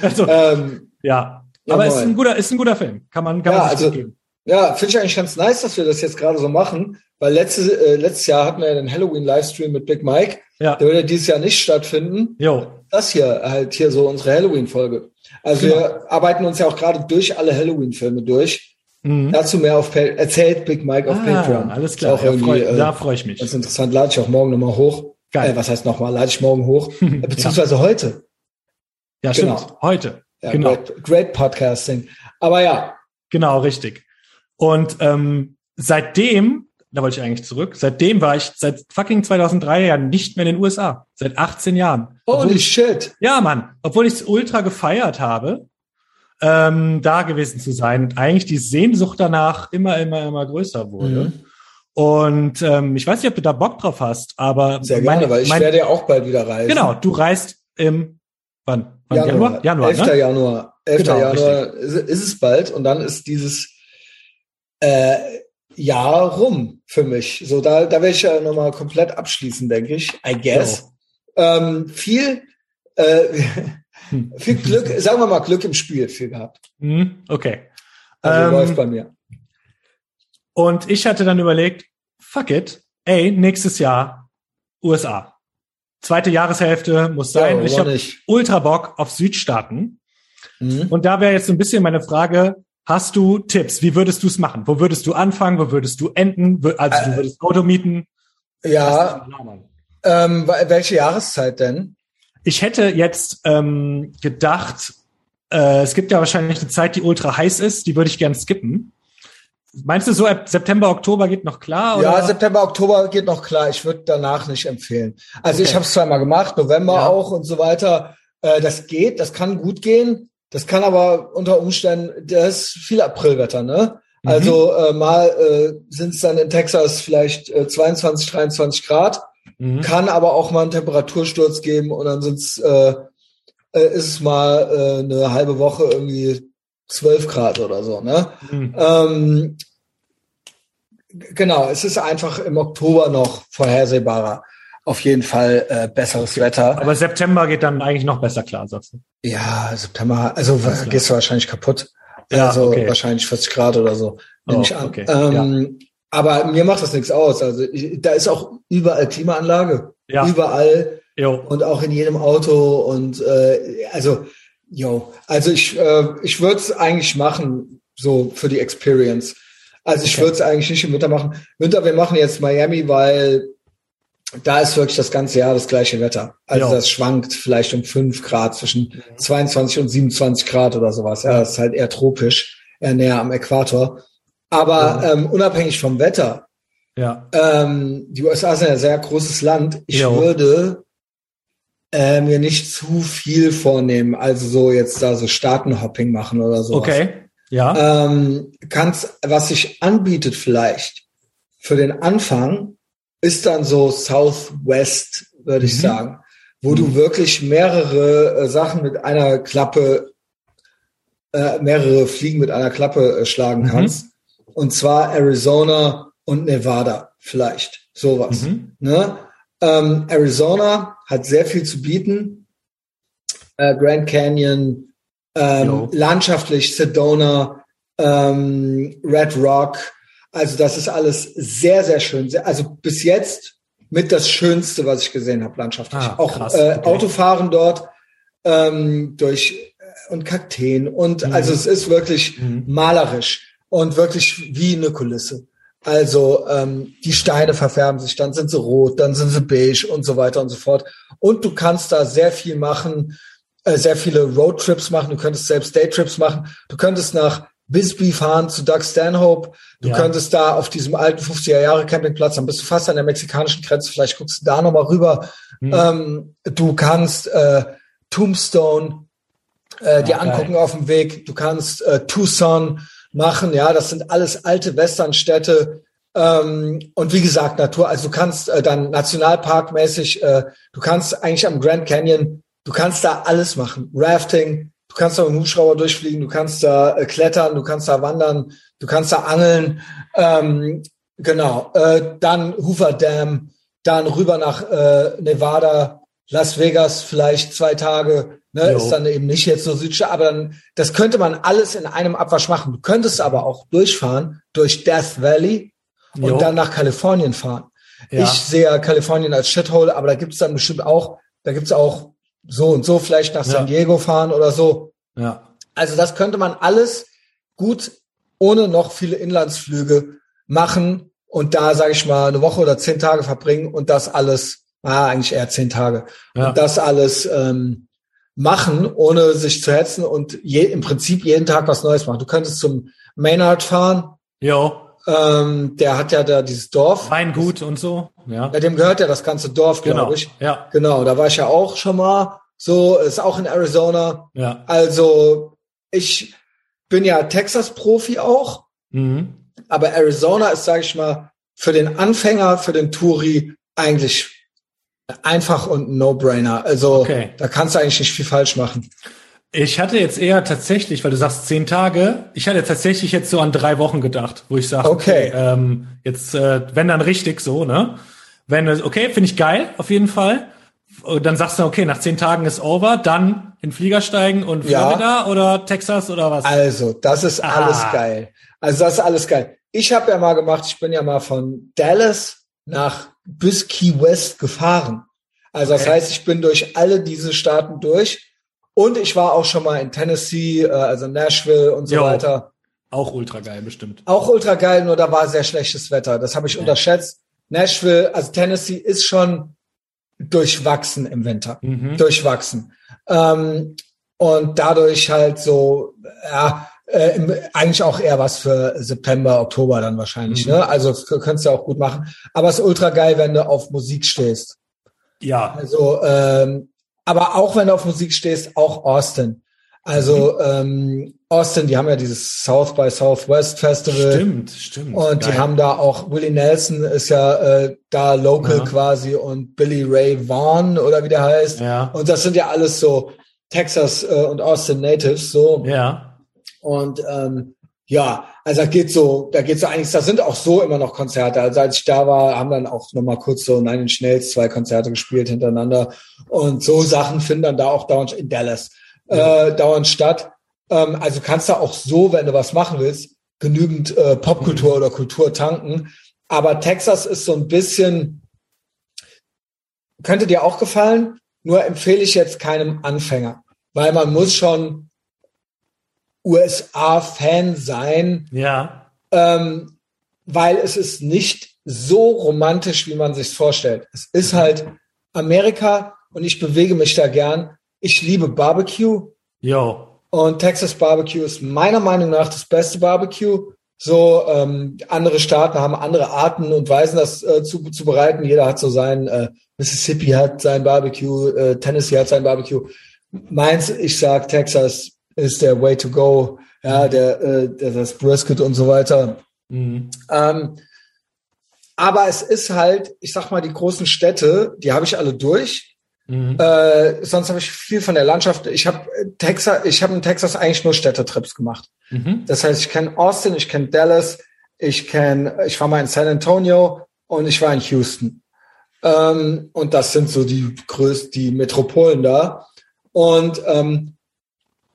also, ähm, ja, aber es ist ein guter, ist ein guter Film. Kann man, kann ja, man sich also, geben. Ja, finde ich eigentlich ganz nice, dass wir das jetzt gerade so machen, weil letzte, äh, letztes Jahr hatten wir ja den Halloween-Livestream mit Big Mike. Ja. Der wird ja dieses Jahr nicht stattfinden. Jo. Das hier, halt hier so unsere Halloween-Folge. Also genau. Wir arbeiten uns ja auch gerade durch alle Halloween-Filme durch. Mhm. Dazu mehr auf pa- erzählt Big Mike auf ah, Patreon. Alles klar, auch ja, freu, äh, da freue ich mich. Das ist interessant, lade ich auch morgen nochmal hoch. Geil. Äh, was heißt nochmal, lade ich morgen hoch? Beziehungsweise ja. heute. Ja, genau. Stimmt, heute. Ja, genau. Great, great Podcasting. Aber ja. Genau, richtig. Und ähm, seitdem, da wollte ich eigentlich zurück, seitdem war ich seit fucking zweitausenddrei Jahren nicht mehr in den U S A. Seit achtzehn Jahren. Holy ich, shit. Ja, Mann. Obwohl ich es ultra gefeiert habe, ähm, da gewesen zu sein. Und eigentlich die Sehnsucht danach immer, immer, immer größer wurde. Mhm. Und ähm, ich weiß nicht, ob du da Bock drauf hast, aber... Sehr meine, gerne, weil ich meine, werde ja auch bald wieder reisen. Genau, du reist im... Wann? Januar, Januar, Januar elften Ne? Januar, elften Genau, Januar ist, ist es bald und dann ist dieses äh, Jahr rum für mich. So, da, da werde ich ja nochmal komplett abschließen, denke ich, I guess. So. Ähm, viel, äh, viel Glück, sagen wir mal Glück im Spiel viel gehabt. Okay. Also ähm, läuft bei mir. Und ich hatte dann überlegt, fuck it, ey, nächstes Jahr U S A. Zweite Jahreshälfte muss sein. Ja, ich habe ultra Bock auf Südstaaten. Mhm. Und da wäre jetzt so ein bisschen meine Frage, hast du Tipps? Wie würdest du es machen? Wo würdest du anfangen? Wo würdest du enden? Also äh, du würdest Auto mieten? Ja. Ähm, welche Jahreszeit denn? Ich hätte jetzt ähm, gedacht, äh, es gibt ja wahrscheinlich eine Zeit, die ultra heiß ist. Die würde ich gern skippen. Meinst du so, September, Oktober geht noch klar? Oder? Ja, September, Oktober geht noch klar. Ich würde danach nicht empfehlen. Also okay. Ich habe es zweimal gemacht, November ja. auch und so weiter. Äh, das geht, das kann gut gehen. Das kann aber unter Umständen, das ist viel Aprilwetter, ne? Mhm. Also äh, mal äh, sind es dann in Texas vielleicht äh, zweiundzwanzig, dreiundzwanzig Grad. Mhm. Kann aber auch mal einen Temperatursturz geben und dann sind's, äh, äh, ist es mal äh, eine halbe Woche irgendwie zwölf Grad oder so, ne? Mhm. Ähm, genau, es ist einfach im Oktober noch vorhersehbarer. Auf jeden Fall äh, besseres Wetter. Aber September geht dann eigentlich noch besser klar, sagst du? Ja, September, also w- gehst du wahrscheinlich kaputt. Ja, also okay. Wahrscheinlich vierzig Grad oder so, nehme oh, ich an. Okay. Ähm, ja. Aber mir macht das nichts aus. Also ich, da ist auch überall Klimaanlage. Ja. Überall. Jo. Und auch in jedem Auto. Und äh, also Jo, also ich äh, ich würde es eigentlich machen, so für die Experience. Also ich okay. würde es eigentlich nicht im Winter machen. Winter, wir machen jetzt Miami, weil da ist wirklich das ganze Jahr das gleiche Wetter. Also jo. Das schwankt vielleicht um fünf Grad zwischen zweiundzwanzig und siebenundzwanzig Grad oder sowas. Ja, das ist halt eher tropisch, eher näher am Äquator. Aber ähm, unabhängig vom Wetter, ja. ähm, die U S A sind ja ein sehr großes Land. Ich jo. würde äh, mir nicht zu viel vornehmen, also so jetzt da so Staatenhopping machen oder sowas. Okay, ja. Ähm, kannst, was sich anbietet vielleicht für den Anfang, ist dann so Southwest, würde ich mhm. sagen, wo mhm. du wirklich mehrere äh, Sachen mit einer Klappe, äh, mehrere Fliegen mit einer Klappe äh, schlagen kannst. Mhm. Und zwar Arizona und Nevada vielleicht, sowas. Mhm. Ne? Ähm, Arizona hat sehr viel zu bieten. Äh, Grand Canyon, ähm, landschaftlich Sedona, ähm, Red Rock. Also das ist alles sehr, sehr schön. Sehr, also bis jetzt mit das Schönste, was ich gesehen habe, landschaftlich. Ah, auch krass, äh, okay. Autofahren dort ähm, durch und Kakteen. Und mhm. also es ist wirklich mhm. malerisch. Und wirklich wie eine Kulisse. Also ähm, die Steine verfärben sich, dann sind sie rot, dann sind sie beige und so weiter und so fort. Und du kannst da sehr viel machen, äh, sehr viele Roadtrips machen. Du könntest selbst Daytrips machen. Du könntest nach Bisbee fahren zu Doug Stanhope. Du ja. könntest da auf diesem alten fünfziger-Jahre-Campingplatz, dann bist du fast an der mexikanischen Grenze. Vielleicht guckst du da nochmal rüber. Hm. Ähm, du kannst äh, Tombstone äh, dir ja, angucken geil. auf dem Weg. Du kannst äh, Tucson machen, ja, das sind alles alte Westernstädte ähm, und wie gesagt Natur, also du kannst äh, dann nationalparkmäßig, äh, du kannst eigentlich am Grand Canyon, du kannst da alles machen, Rafting, du kannst da mit dem Hubschrauber durchfliegen, du kannst da äh, klettern, du kannst da wandern, du kannst da angeln, ähm, genau, äh, dann Hoover Dam, dann rüber nach äh, Nevada, Las Vegas vielleicht zwei Tage, ne, ist dann eben nicht jetzt so südlich, aber dann, das könnte man alles in einem Abwasch machen. Du könntest aber auch durchfahren durch Death Valley und jo. dann nach Kalifornien fahren. Ja. Ich sehe ja Kalifornien als Shithole, aber da gibt's dann bestimmt auch, da gibt's auch so und so vielleicht nach San ja. Diego fahren oder so. Ja. Also das könnte man alles gut ohne noch viele Inlandsflüge machen und da, sage ich mal, eine Woche oder zehn Tage verbringen und das alles, ah, eigentlich eher zehn Tage, ja. und das alles ähm, machen, ohne sich zu hetzen und je, im Prinzip jeden Tag was Neues machen. Du könntest zum Maynard fahren. Ja. Ähm, der hat ja da dieses Dorf. Weingut und so. Ja. Bei dem gehört ja das ganze Dorf, genau. glaube ich. Ja. Genau, da war ich ja auch schon mal. So, ist auch in Arizona. Ja. Also, ich bin ja Texas-Profi auch. Mhm. Aber Arizona ist, sage ich mal, für den Anfänger, für den Touri eigentlich einfach und ein No-Brainer. Also okay. da kannst du eigentlich nicht viel falsch machen. Ich hatte jetzt eher tatsächlich, weil du sagst zehn Tage, ich hatte tatsächlich jetzt so an drei Wochen gedacht, wo ich sage, okay, okay ähm, jetzt, äh, wenn dann richtig so, ne? Wenn, okay, finde ich geil, auf jeden Fall. Und dann sagst du, okay, nach zehn Tagen ist over, dann in den Flieger steigen und Florida ja. oder Texas oder was? Also, das ist ah. alles geil. Also, das ist alles geil. Ich habe ja mal gemacht, ich bin ja mal von Dallas nach bis Key West gefahren. Also das okay. heißt, ich bin durch alle diese Staaten durch und ich war auch schon mal in Tennessee, also Nashville und so jo. weiter. Auch ultra geil, bestimmt. Auch ultra geil, nur da war sehr schlechtes Wetter. Das habe ich ja. unterschätzt. Nashville, also Tennessee ist schon durchwachsen im Winter. Mhm. Durchwachsen. Ähm, und dadurch halt so, ja, Äh, im, eigentlich auch eher was für September, Oktober dann wahrscheinlich. Mhm. Ne? Also könntest du auch gut machen. Aber es ist ultra geil, wenn du auf Musik stehst. Ja. Also, ähm, aber auch wenn du auf Musik stehst, auch Austin. Also mhm. ähm, Austin, die haben ja dieses South by Southwest Festival. Stimmt, stimmt. Und geil. Die haben da auch, Willie Nelson ist ja äh, da local ja. quasi und Billy Ray Vaughan oder wie der heißt. Ja. Und das sind ja alles so Texas äh, und Austin Natives. So. Ja. Und ähm, ja, also da geht so, da geht so einiges, da sind auch so immer noch Konzerte. Also als ich da war, haben dann auch nochmal kurz so Nine Inch Nails zwei Konzerte gespielt hintereinander. Und so Sachen finden dann da auch dauernd in Dallas äh, mhm. dauernd statt. Ähm, also kannst du auch so, wenn du was machen willst, genügend äh, Popkultur mhm. oder Kultur tanken. Aber Texas ist so ein bisschen, könnte dir auch gefallen, nur empfehle ich jetzt keinem Anfänger. Weil man muss schon U S A-Fan sein, ja, ähm, weil es ist nicht so romantisch, wie man sich's vorstellt. Es ist halt Amerika und ich bewege mich da gern. Ich liebe Barbecue. Jo. Und Texas Barbecue ist meiner Meinung nach das beste Barbecue. So, ähm, andere Staaten haben andere Arten und Weisen, das äh, zu, zu bereiten. Jeder hat so sein, äh, Mississippi hat sein Barbecue, äh, Tennessee hat sein Barbecue. Meins, ich sag, Texas ist der Way to go, ja, der, äh, der das Brisket und so weiter. Mhm. Ähm, aber es ist halt, ich sag mal, die großen Städte, die habe ich alle durch. Mhm. Äh, sonst habe ich viel von der Landschaft. Ich habe Texas, ich habe in Texas eigentlich nur Städtetrips gemacht. Mhm. Das heißt, ich kenne Austin, ich kenne Dallas, ich kenne, ich war mal in San Antonio und ich war in Houston. Ähm, und das sind so die größten, die Metropolen da. Und ähm,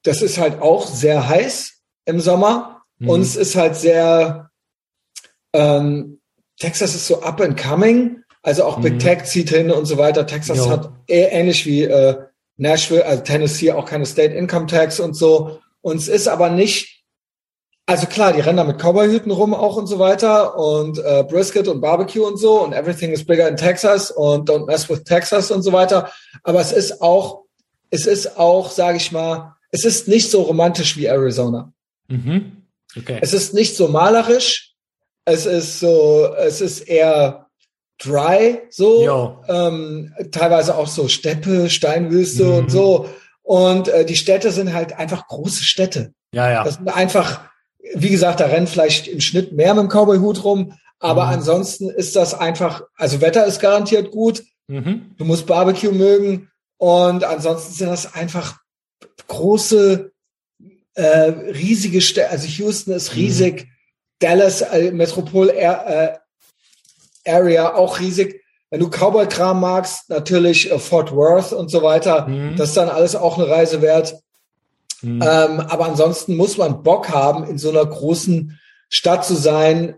das ist halt auch sehr heiß im Sommer. Mhm. Und es ist halt sehr, ähm, Texas ist so up and coming. Also auch Big mhm. Tech zieht hin und so weiter. Texas jo. hat ähnlich wie äh, Nashville, also Tennessee, auch keine State Income Tax und so. Und es ist aber nicht, also klar, die rennen da mit Cowboyhüten rum auch und so weiter und äh, Brisket und Barbecue und so und everything is bigger in Texas und don't mess with Texas und so weiter. Aber es ist auch, es ist auch, sage ich mal, es ist nicht so romantisch wie Arizona. Mhm. Okay. Es ist nicht so malerisch. Es ist so, es ist eher dry, so, ähm, teilweise auch so Steppe, Steinwüste mhm. und so. Und äh, die Städte sind halt einfach große Städte. Ja, ja. Das sind einfach, wie gesagt, da rennen vielleicht im Schnitt mehr mit dem Cowboy-Hut rum, aber mhm. ansonsten ist das einfach, also Wetter ist garantiert gut, mhm. du musst Barbecue mögen und ansonsten sind das einfach große, äh, riesige Städte, also Houston ist riesig, mhm. Dallas, äh, Metropol, äh, Area, auch riesig. Wenn du Cowboy-Kram magst, natürlich äh, Fort Worth und so weiter, mhm. das ist dann alles auch eine Reise wert. Mhm. Ähm, aber ansonsten muss man Bock haben, in so einer großen Stadt zu sein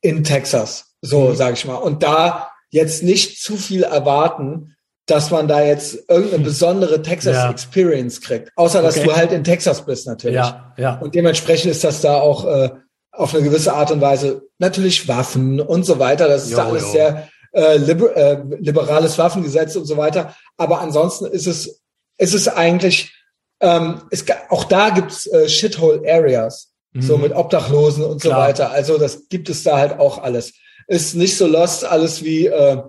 in Texas, so mhm. sage ich mal. Und da jetzt nicht zu viel erwarten, dass man da jetzt irgendeine besondere Texas-Experience ja. kriegt. Außer, dass okay. du halt in Texas bist natürlich. Ja, ja. Und dementsprechend ist das da auch äh, auf eine gewisse Art und Weise natürlich Waffen und so weiter. Das ist jo, da alles jo. sehr äh, liber, äh, liberales Waffengesetz und so weiter. Aber ansonsten ist es, ist es eigentlich, ähm, es, auch da gibt's äh, Shithole-Areas, mhm. so mit Obdachlosen und Klar. so weiter. Also das gibt es da halt auch alles. Ist nicht so lost alles wie äh,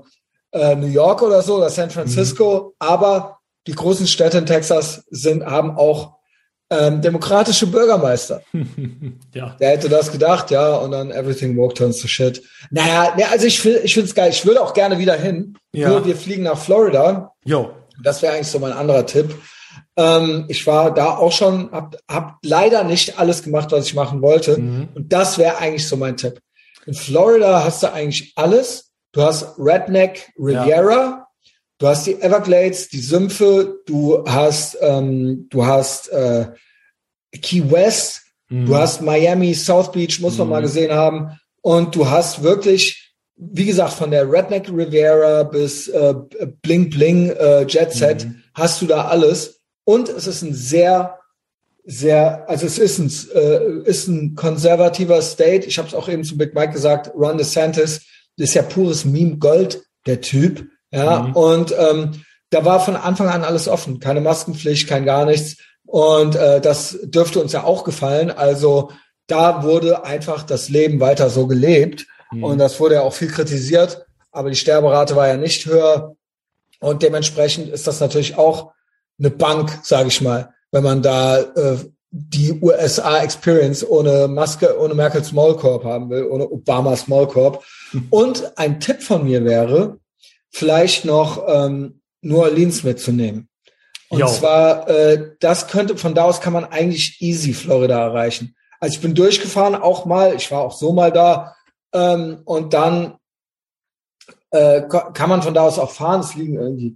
äh, New York oder so oder San Francisco, mhm. aber die großen Städte in Texas sind, haben auch Ähm, demokratische Bürgermeister. ja. Der hätte das gedacht, ja, und dann everything woke turns to shit. Naja, ja, also ich, ich finde es geil. Ich würde auch gerne wieder hin. Ja. Nur wir fliegen nach Florida. Jo. Das wäre eigentlich so mein anderer Tipp. Ähm, ich war da auch schon, hab, hab leider nicht alles gemacht, was ich machen wollte. Mhm. Und das wäre eigentlich so mein Tipp. In Florida hast du eigentlich alles. Du hast Redneck Riviera. Ja. Du hast die Everglades, die Sümpfe, du hast ähm, du hast äh, Key West, mm. du hast Miami, South Beach, muss man mm. mal gesehen haben. Und du hast wirklich, wie gesagt, von der Redneck Riviera bis äh, Bling Bling äh, Jet Set, mm. hast du da alles. Und es ist ein sehr, sehr, also es ist ein, äh, ist ein konservativer State. Ich habe es auch eben zu Big Mike gesagt, Ron DeSantis ist ja pures Meme-Gold, der Typ. Ja, mhm. und ähm, da war von Anfang an alles offen. Keine Maskenpflicht, kein gar nichts. Und äh, das dürfte uns ja auch gefallen. Also da wurde einfach das Leben weiter so gelebt. Mhm. Und das wurde ja auch viel kritisiert. Aber die Sterberate war ja nicht höher. Und dementsprechend ist das natürlich auch eine Bank, sage ich mal, wenn man da äh, die U S A-Experience ohne Maske, ohne Merkels Maulkorb haben will, ohne Obamas Maulkorb. Mhm. Und ein Tipp von mir wäre, vielleicht noch ähm, New Orleans mitzunehmen. Und jo. zwar, äh, das könnte, von da aus kann man eigentlich easy Florida erreichen. Also ich bin durchgefahren, auch mal, ich war auch so mal da, ähm, und dann äh, kann man von da aus auch fahren. Es liegen irgendwie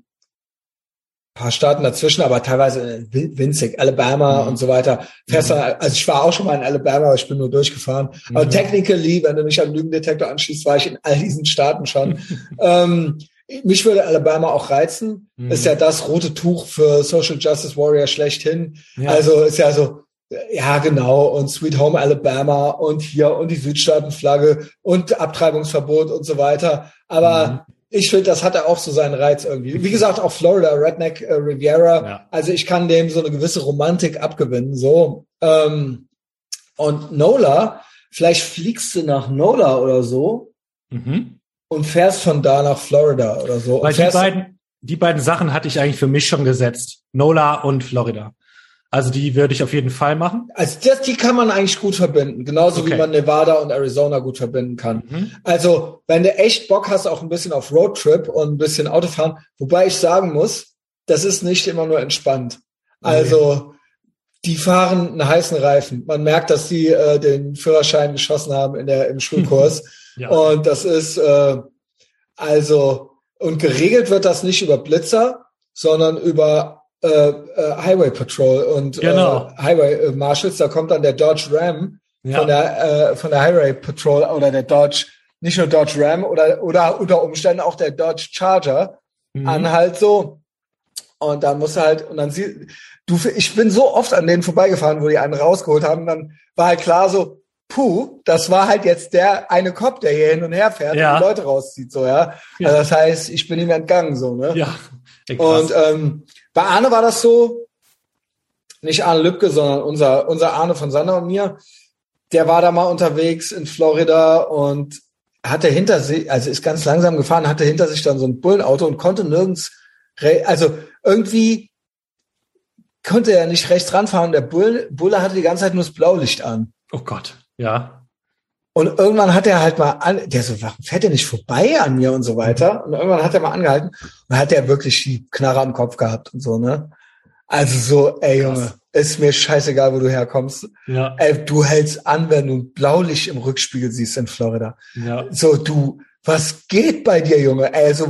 ein paar Staaten dazwischen, aber teilweise winzig, Alabama mhm. und so weiter. Fährst mhm. dann, also ich war auch schon mal in Alabama, aber ich bin nur durchgefahren. Mhm. Aber technically, wenn du mich am Lügendetektor anschließt, war ich in all diesen Staaten schon. ähm, Mich würde Alabama auch reizen. Mhm. Ist ja das rote Tuch für Social Justice Warrior schlechthin. Ja. Also ist ja so, ja genau, und Sweet Home Alabama und hier und die Südstaatenflagge und Abtreibungsverbot und so weiter. Aber mhm. ich finde, das hat ja auch so seinen Reiz irgendwie. Wie gesagt, auch Florida, Redneck äh, Riviera. Ja. Also ich kann dem so eine gewisse Romantik abgewinnen. So ähm, und NOLA vielleicht fliegst du nach NOLA oder so mhm. und fährst von da nach Florida oder so. Weil die beiden, die beiden Sachen hatte ich eigentlich für mich schon gesetzt. NOLA und Florida. Also die würde ich auf jeden Fall machen. Also das, die kann man eigentlich gut verbinden. Genauso okay. wie man Nevada und Arizona gut verbinden kann. Mhm. Also wenn du echt Bock hast, auch ein bisschen auf Roadtrip und ein bisschen Autofahren. Wobei ich sagen muss, das ist nicht immer nur entspannt. Also die fahren einen heißen Reifen. Man merkt, dass die äh, den Führerschein geschossen haben in der, im Schulkurs. ja. Und das ist äh, also, und geregelt wird das nicht über Blitzer, sondern über äh, äh, Highway Patrol und genau. äh, Highway äh, Marshals. Da kommt dann der Dodge Ram ja. von der äh, von der Highway Patrol oder der Dodge, nicht nur Dodge Ram oder oder unter Umständen auch der Dodge Charger mhm. an halt so. Und dann musst du halt, und dann sie, du, ich bin so oft an denen vorbeigefahren, wo die einen rausgeholt haben, und dann war halt klar so, puh, das war halt jetzt der eine Cop, der hier hin und her fährt ja. und die Leute rauszieht, so, ja. ja. Also das heißt, ich bin ihm entgangen, so, ne. Ja. Ey, und, ähm, bei Arne war das so, nicht Arne Lübke, sondern unser, unser Arne von Sander und mir, der war da mal unterwegs in Florida und hatte hinter sich, also ist ganz langsam gefahren, hatte hinter sich dann so ein Bullenauto und konnte nirgends, also irgendwie konnte er nicht rechts ranfahren. Der Bulle, Bulle hatte die ganze Zeit nur das Blaulicht an. Oh Gott, ja. Und irgendwann hat er halt mal an, der so, warum fährt er nicht vorbei an mir und so weiter? Und irgendwann hat er mal angehalten und hat er wirklich die Knarre am Kopf gehabt und so, ne? Also so, ey Junge, krass. Ist mir scheißegal, wo du herkommst. Ja. Ey, du hältst an, wenn du Blaulicht im Rückspiegel siehst in Florida. Ja. So, du... Was geht bei dir, Junge? Ey, so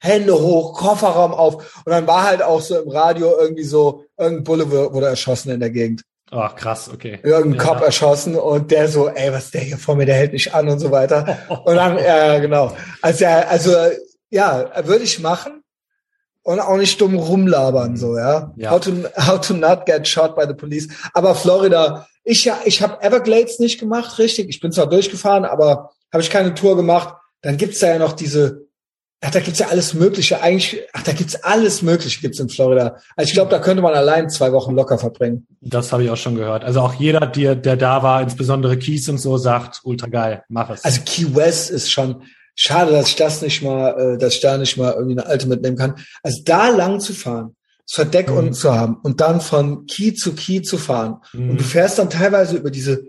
Hände hoch, Kofferraum auf. Und dann war halt auch so im Radio irgendwie so, irgendein Bulle wurde erschossen in der Gegend. Ach, krass, okay. Irgendein ja. Cop erschossen und der so, ey, was ist der hier vor mir, der hält nicht an und so weiter. Und dann, ja, äh, genau. Also, also, ja, würde ich machen und auch nicht dumm rumlabern, so, ja. ja. How to, how to not get shot by the police. Aber Florida, ich, ja, ich habe Everglades nicht gemacht, richtig. Ich bin zwar durchgefahren, aber habe ich keine Tour gemacht, dann gibt's da ja noch diese, ach, da gibt's ja alles Mögliche, eigentlich, ach, da gibt's alles Mögliche gibt's in Florida. Also ich glaube, da könnte man allein zwei Wochen locker verbringen. Das habe ich auch schon gehört. Also auch jeder, der, der da war, insbesondere Keys und so, sagt, ultra geil, mach es. Also Key West ist schon, schade, dass ich das nicht mal, dass ich da nicht mal irgendwie eine alte mitnehmen kann. Also da lang zu fahren, das Verdeck mhm. unten zu haben und dann von Key zu Key zu fahren. Mhm. Und du fährst dann teilweise über diese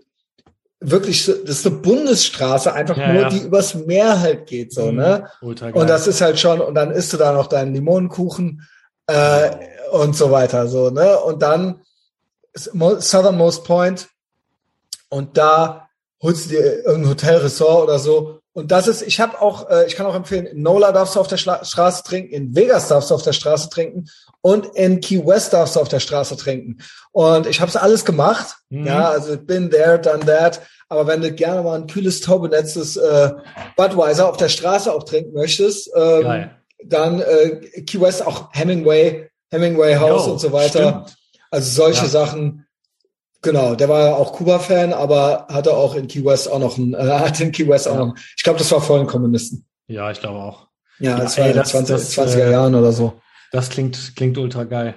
wirklich, das ist eine Bundesstraße, einfach ja, nur, ja. die übers Meer halt geht, so, ne? Ultra geil. Und das ist halt schon, und dann isst du da noch deinen Limonenkuchen, äh, und so weiter, so, ne? Und dann Southernmost Point, und da holst du dir irgendein Hotelresort oder so. Und das ist, ich habe auch, äh, ich kann auch empfehlen, in NOLA darfst du auf der Schla- Straße trinken, in Vegas darfst du auf der Straße trinken und in Key West darfst du auf der Straße trinken. Und ich habe es alles gemacht, mhm. ja, also been there, done that. Aber wenn du gerne mal ein kühles, taubenetztes äh, Budweiser auf der Straße auch trinken möchtest, ähm, dann äh, Key West, auch Hemingway, Hemingway House Yo, und so weiter. Stimmt. Also solche ja. Sachen. Genau, der war ja auch Kuba-Fan, aber hatte auch in Key West auch noch einen, äh, hatte in Key West auch ja. noch, ich glaube, das war vor den Kommunisten. Ja, ich glaube auch. Ja, ja das ey, war in den zwanziger äh, Jahren oder so. Das klingt, klingt ultra geil.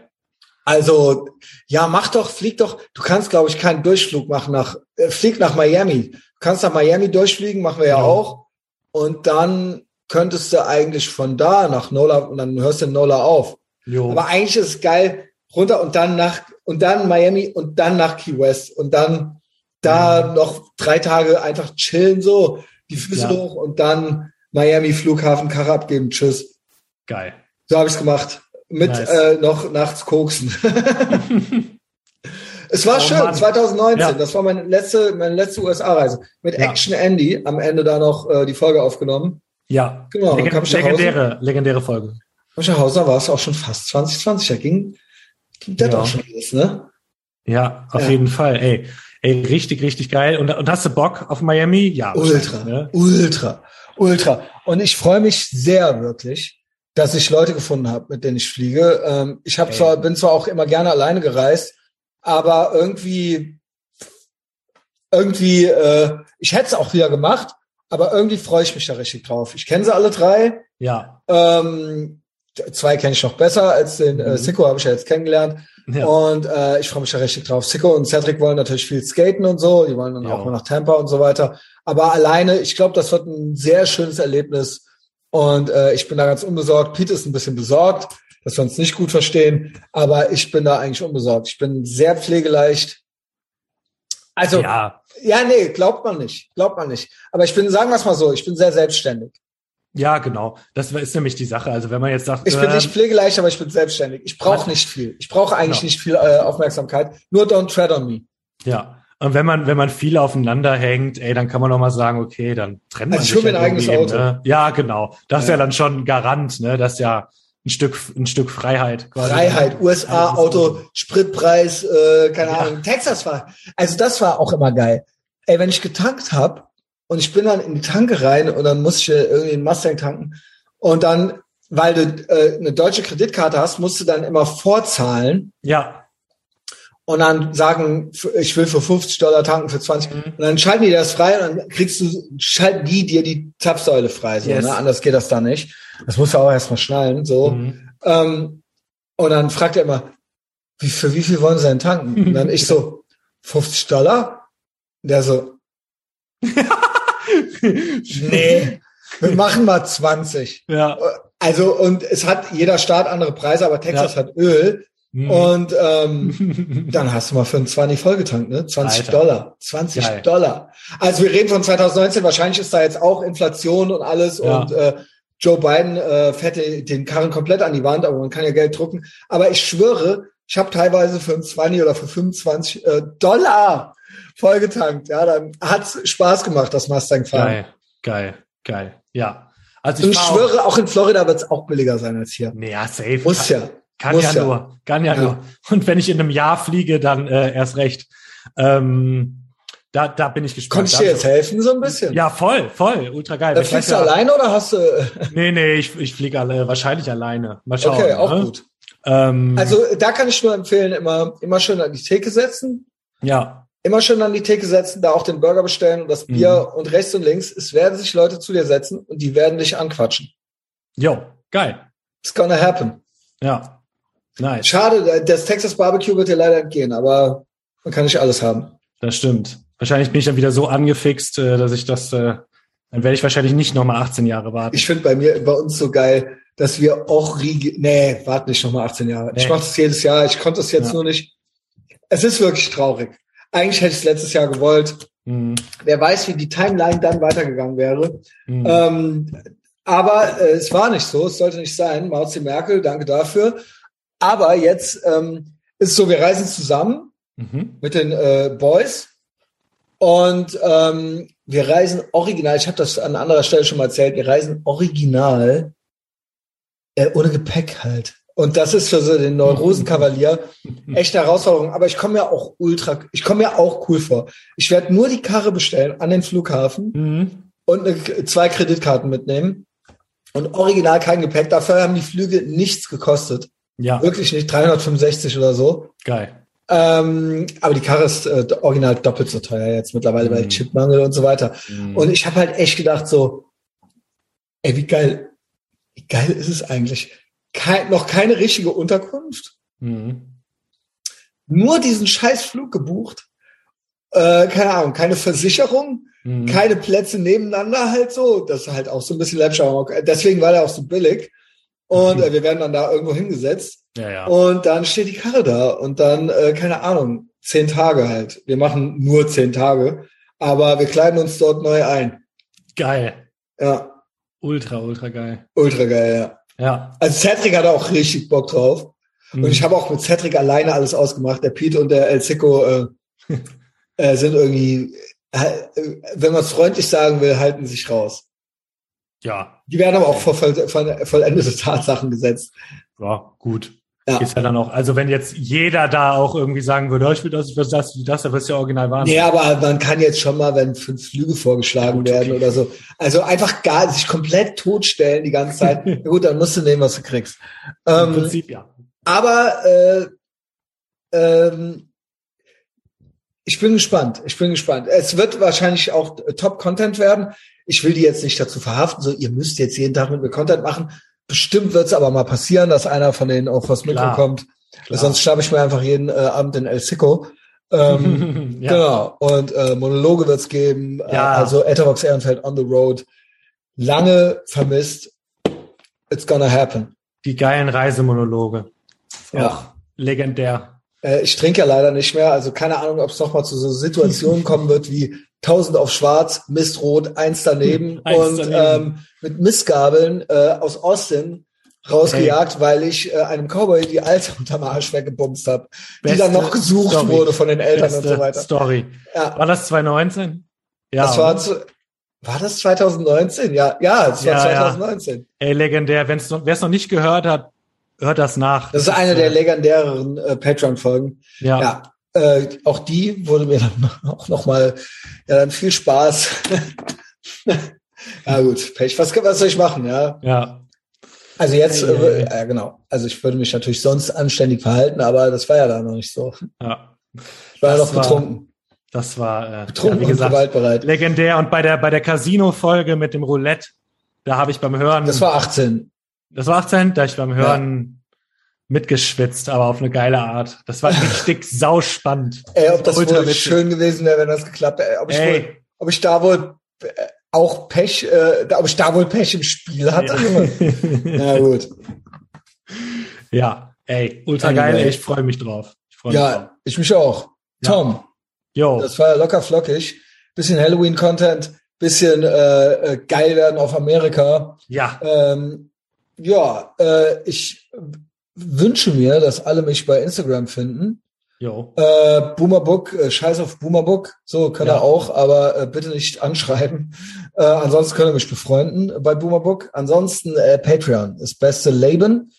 Also, ja, mach doch, flieg doch, du kannst, glaube ich, keinen Durchflug machen nach, äh, flieg nach Miami. Du kannst nach Miami durchfliegen, machen wir ja, ja auch. Und dann könntest du eigentlich von da nach NOLA, und dann hörst du in NOLA auf. Jo. Aber eigentlich ist es geil, runter und dann nach, und dann Miami und dann nach Key West und dann da noch drei Tage einfach chillen, so die Füße ja. hoch und dann Miami Flughafen, Karre abgeben, tschüss. Geil. So habe ich es gemacht. Mit nice. äh, noch nachts koksen. Es war oh, schön, Mann. zwanzig neunzehn, ja. das war meine letzte, meine letzte U S A-Reise. Mit ja. Action Andy am Ende da noch äh, die Folge aufgenommen. Ja, genau. Legen- legendäre, legendäre Folge. Nach Hause, da war es auch schon fast zwanzig zwanzig, da ging Das ja. auch schon ist, ne? Ja, auf ja. jeden Fall, ey. Ey, richtig, richtig geil. Und, und hast du Bock auf Miami? Ja. Ultra, ne? ultra, ultra. Und ich freue mich sehr wirklich, dass ich Leute gefunden habe, mit denen ich fliege. Ähm, ich hab zwar, bin zwar auch immer gerne alleine gereist, aber irgendwie, irgendwie, äh, ich hätte es auch wieder gemacht, aber irgendwie freue ich mich da richtig drauf. Ich kenne sie alle drei. Ja. Ähm, Zwei kenne ich noch besser als den äh, Sicko, habe ich ja jetzt kennengelernt. Ja. Und äh, ich freue mich ja richtig drauf. Sicko und Cedric wollen natürlich viel skaten und so. Die wollen dann ja. auch mal nach Tampa und so weiter. Aber alleine, ich glaube, das wird ein sehr schönes Erlebnis. Und äh, ich bin da ganz unbesorgt. Pete ist ein bisschen besorgt, dass wir uns nicht gut verstehen. Aber ich bin da eigentlich unbesorgt. Ich bin sehr pflegeleicht. Also, ja, ja nee, glaubt man nicht. Glaubt man nicht. Aber ich bin, sagen wir es mal so, ich bin sehr selbstständig. Ja, genau. Das ist nämlich die Sache. Also wenn man jetzt sagt, ich bin nicht pflegeleicht, aber ich bin selbstständig. Ich brauche nicht viel. Ich brauche eigentlich genau. nicht viel äh, Aufmerksamkeit. Nur don't tread on me. Ja. Und wenn man wenn man viel aufeinander hängt, ey, dann kann man noch mal sagen, okay, dann trennen wir uns. Also ich hole mir ein eigenes Auto. Ne? Ja, genau. Das ja. ist ja dann schon ein Garant, ne? Das ist ja ein Stück ein Stück Freiheit. Quasi. Freiheit. U S A ja, Auto, Spritpreis, äh, keine ja. Ahnung. Texas war. Also das war auch immer geil. Ey, wenn ich getankt habe. Und ich bin dann in die Tanke rein und dann musste ich irgendwie einen Mustang tanken. Und dann, weil du äh, eine deutsche Kreditkarte hast, musst du dann immer vorzahlen. Ja. Und dann sagen, ich will für fünfzig Dollar tanken, für zwanzig. Mhm. Und dann schalten die das frei und dann kriegst du, schalten die dir die Zapfsäule frei. So, yes. ne? Anders geht das dann nicht. Das musst du auch erstmal schnallen. So. Mhm. Ähm, und dann fragt er immer, wie, für wie viel wollen sie denn tanken? Mhm. Und dann ich so, fünfzig Dollar? Und der so, nee, wir machen mal zwanzig. Ja. Also, und es hat jeder Staat andere Preise, aber Texas ja. hat Öl. Mhm. Und ähm, dann hast du mal für einen zwanzig vollgetankt, ne? zwanzig Alter. Dollar. zwanzig Geil. Dollar. Also wir reden von zwanzig neunzehn, wahrscheinlich ist da jetzt auch Inflation und alles ja. und äh, Joe Biden äh, fährt den Karren komplett an die Wand, aber man kann ja Geld drucken. Aber ich schwöre, ich habe teilweise für einen zwanzig oder für fünfundzwanzig äh, Dollar vollgetankt, ja, dann hat's Spaß gemacht, das Mustang-Fahren. Geil, geil, geil, ja. Also ich, und ich schwöre, auch, auch in Florida wird's auch billiger sein als hier. Nee, ja, safe. Muss ja. Kann, kann Muss ja, ja nur, kann ja, ja nur. Und wenn ich in einem Jahr fliege, dann äh, erst recht. Ähm, da, da bin ich gespannt. Konntest du dir jetzt helfen so ein bisschen? Ja, voll, voll, ultra geil. Da fliegst du ja, alleine oder hast du... Nee, nee, ich, ich fliege alle, wahrscheinlich alleine. Mal schauen. Okay, auch ne? gut. Ähm, also da kann ich nur empfehlen, immer, immer schön an die Theke setzen. Ja. Immer schön an die Theke setzen, da auch den Burger bestellen und das Bier mhm. und rechts und links. Es werden sich Leute zu dir setzen und die werden dich anquatschen. Jo, geil. It's gonna happen. Ja, nice. Schade, das Texas Barbecue wird dir leider entgehen, aber man kann nicht alles haben. Das stimmt. Wahrscheinlich bin ich dann wieder so angefixt, dass ich das, dann werde ich wahrscheinlich nicht nochmal achtzehn Jahre warten. Ich finde bei mir, bei uns so geil, dass wir auch, nee, warte nicht nochmal achtzehn Jahre. Nee. Ich mache das jedes Jahr, ich konnte das jetzt ja. nur nicht. Es ist wirklich traurig. Eigentlich hätte ich es letztes Jahr gewollt. Mhm. Wer weiß, wie die Timeline dann weitergegangen wäre. Mhm. Ähm, aber äh, es war nicht so. Es sollte nicht sein. Mauzi Merkel, danke dafür. Aber jetzt ähm, ist es so, wir reisen zusammen mhm. mit den äh, Boys. Und ähm, wir reisen original. Ich habe das an anderer Stelle schon mal erzählt. Wir reisen original äh, ohne Gepäck halt. Und das ist für so den Neurosenkavalier echte Herausforderung. Aber ich komme mir auch ultra, ich komme mir auch cool vor. Ich werde nur die Karre bestellen an den Flughafen mhm. und eine, zwei Kreditkarten mitnehmen und original kein Gepäck. Dafür haben die Flüge nichts gekostet. Ja. Wirklich nicht, dreihundertfünfundsechzig oder so. Geil. Ähm, aber die Karre ist äh, original doppelt so teuer jetzt mittlerweile mhm. bei Chipmangel und so weiter. Mhm. Und ich habe halt echt gedacht so, ey, wie geil, wie geil ist es eigentlich? Kein, noch keine richtige Unterkunft. Mhm. Nur diesen scheiß Flug gebucht. Äh, keine Ahnung, keine Versicherung, mhm. keine Plätze nebeneinander halt so. Das ist halt auch so ein bisschen Läppschau. Deswegen war der auch so billig. Und mhm. äh, wir werden dann da irgendwo hingesetzt. Ja, ja. Und dann steht die Karre da. Und dann, äh, keine Ahnung, zehn Tage halt. Wir machen nur zehn Tage. Aber wir kleiden uns dort neu ein. Geil. Ja. Ultra, ultra geil. Ultra geil, ja. Ja. Also Cedric hat auch richtig Bock drauf. Mhm. Und ich habe auch mit Cedric alleine alles ausgemacht. Der Pete und der El Zico äh, äh, sind irgendwie, äh, wenn man es freundlich sagen will, halten sich raus. Ja. Die werden aber auch vor voll, voll, vollendete Tatsachen gesetzt. Ja, gut. Ja. Ist ja dann auch, also wenn jetzt jeder da auch irgendwie sagen würde, oh, ich will das, ich will das, das, das ist ja original Wahnsinn. Nee, aber man kann jetzt schon mal, wenn fünf Flüge vorgeschlagen gut, werden okay. oder so, also einfach gar sich komplett totstellen die ganze Zeit. Na gut, dann musst du nehmen, was du kriegst. Ähm, Im Prinzip, ja. Aber äh, ähm, ich bin gespannt, ich bin gespannt. Es wird wahrscheinlich auch Top-Content werden. Ich will die jetzt nicht dazu verhaften, so ihr müsst jetzt jeden Tag mit mir Content machen. Bestimmt wird es aber mal passieren, dass einer von denen auch was Klar. mitbekommt. Klar. Sonst schnappe ich mir einfach jeden äh, Abend den El Sicko. Ähm, ja. Genau. Und äh, Monologe wird's geben. Ja. Äh, also Äthervox Ehrenfeld on the road. Lange vermisst. It's gonna happen. Die geilen Reisemonologe. Ja. Auch legendär. Äh, ich trinke ja leider nicht mehr. Also keine Ahnung, ob es nochmal zu so Situationen kommen wird wie tausend auf schwarz, Mist rot, eins daneben. eins und daneben. Ähm, mit Missgabeln äh, aus Austin rausgejagt, hey. weil ich äh, einem Cowboy die Alte unterm Arsch weggebumst habe, die dann noch gesucht Story. wurde von den Eltern Beste und so weiter. Story. Ja. War das zwanzig neunzehn? Ja. Das war, war das zwanzig neunzehn? Ja, ja, es war ja, zwanzig neunzehn. Ja. Ey, legendär. Wer es noch nicht gehört hat, hört das nach. Das, das ist eine ist, der legendäreren äh, Patreon-Folgen. Ja. ja. Äh, auch die wurde mir dann auch nochmal, ja, dann viel Spaß. Ja, gut. Pech. Was, was soll ich machen, ja? Ja. Also jetzt, ja, äh, ja, ja, genau. Also ich würde mich natürlich sonst anständig verhalten, aber das war ja da noch nicht so. Ja. Ich war ja noch betrunken. Das war, äh, betrunken ja, wie gesagt, und gewaltbereit. Legendär. Und bei der, bei der Casino-Folge mit dem Roulette, da habe ich beim Hören. Das war achtzehn. Das war achtzehn, da habe ich beim Hören ja. mitgeschwitzt, aber auf eine geile Art. Das war richtig sauspannend. Ey, ob das, das wohl schön gewesen wäre, wenn das geklappt hätte. Ob, ob ich da wohl... Äh, auch Pech, äh, ob ich da wohl Pech im Spiel hatte. Ja. Na gut. Ja, ey, ultra geil, ey, ich freue mich drauf. Ich freu mich ja, drauf. Ich mich auch. Ja. Tom, yo. Das war locker flockig. Bisschen Halloween-Content, bisschen äh, äh, geil werden auf Amerika. Ja. Ähm, ja, äh, ich wünsche mir, dass alle mich bei Instagram finden. Äh, Boomerbook, äh, scheiß auf Boomerbook, so kann ja. er auch, aber äh, bitte nicht anschreiben. Äh, ansonsten könnt ihr mich befreunden bei Boomerbook. Ansonsten äh, Patreon, das beste Leben.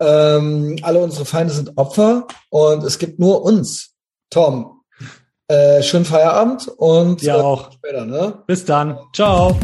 Ähm, alle unsere Feinde sind Opfer und es gibt nur uns. Tom, äh, schönen Feierabend und ja, äh, auch. Bis später, ne? Bis dann. Ciao.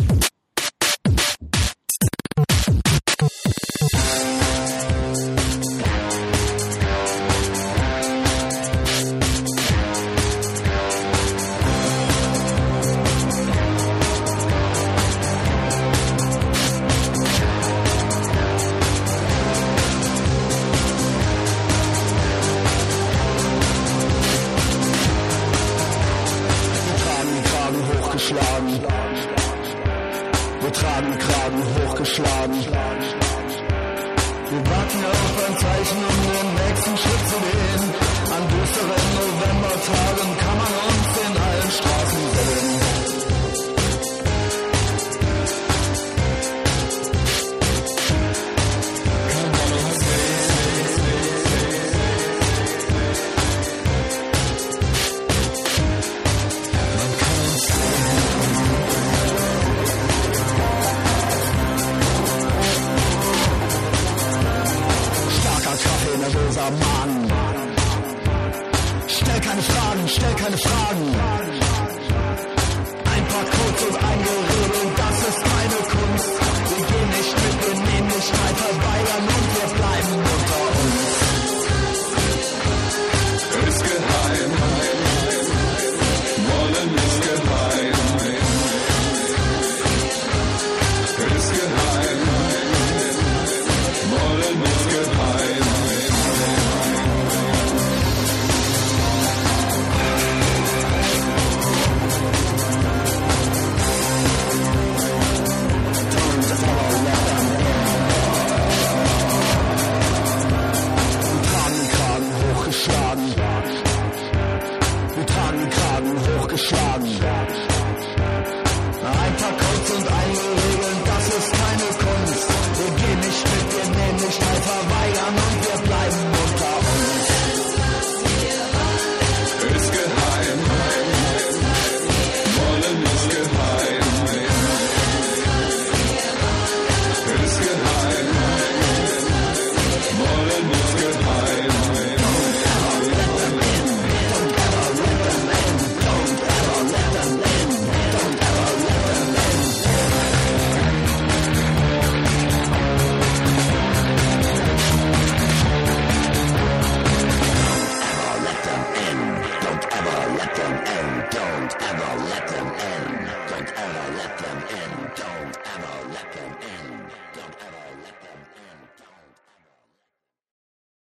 Don't ever let them in. Don't ever let them in.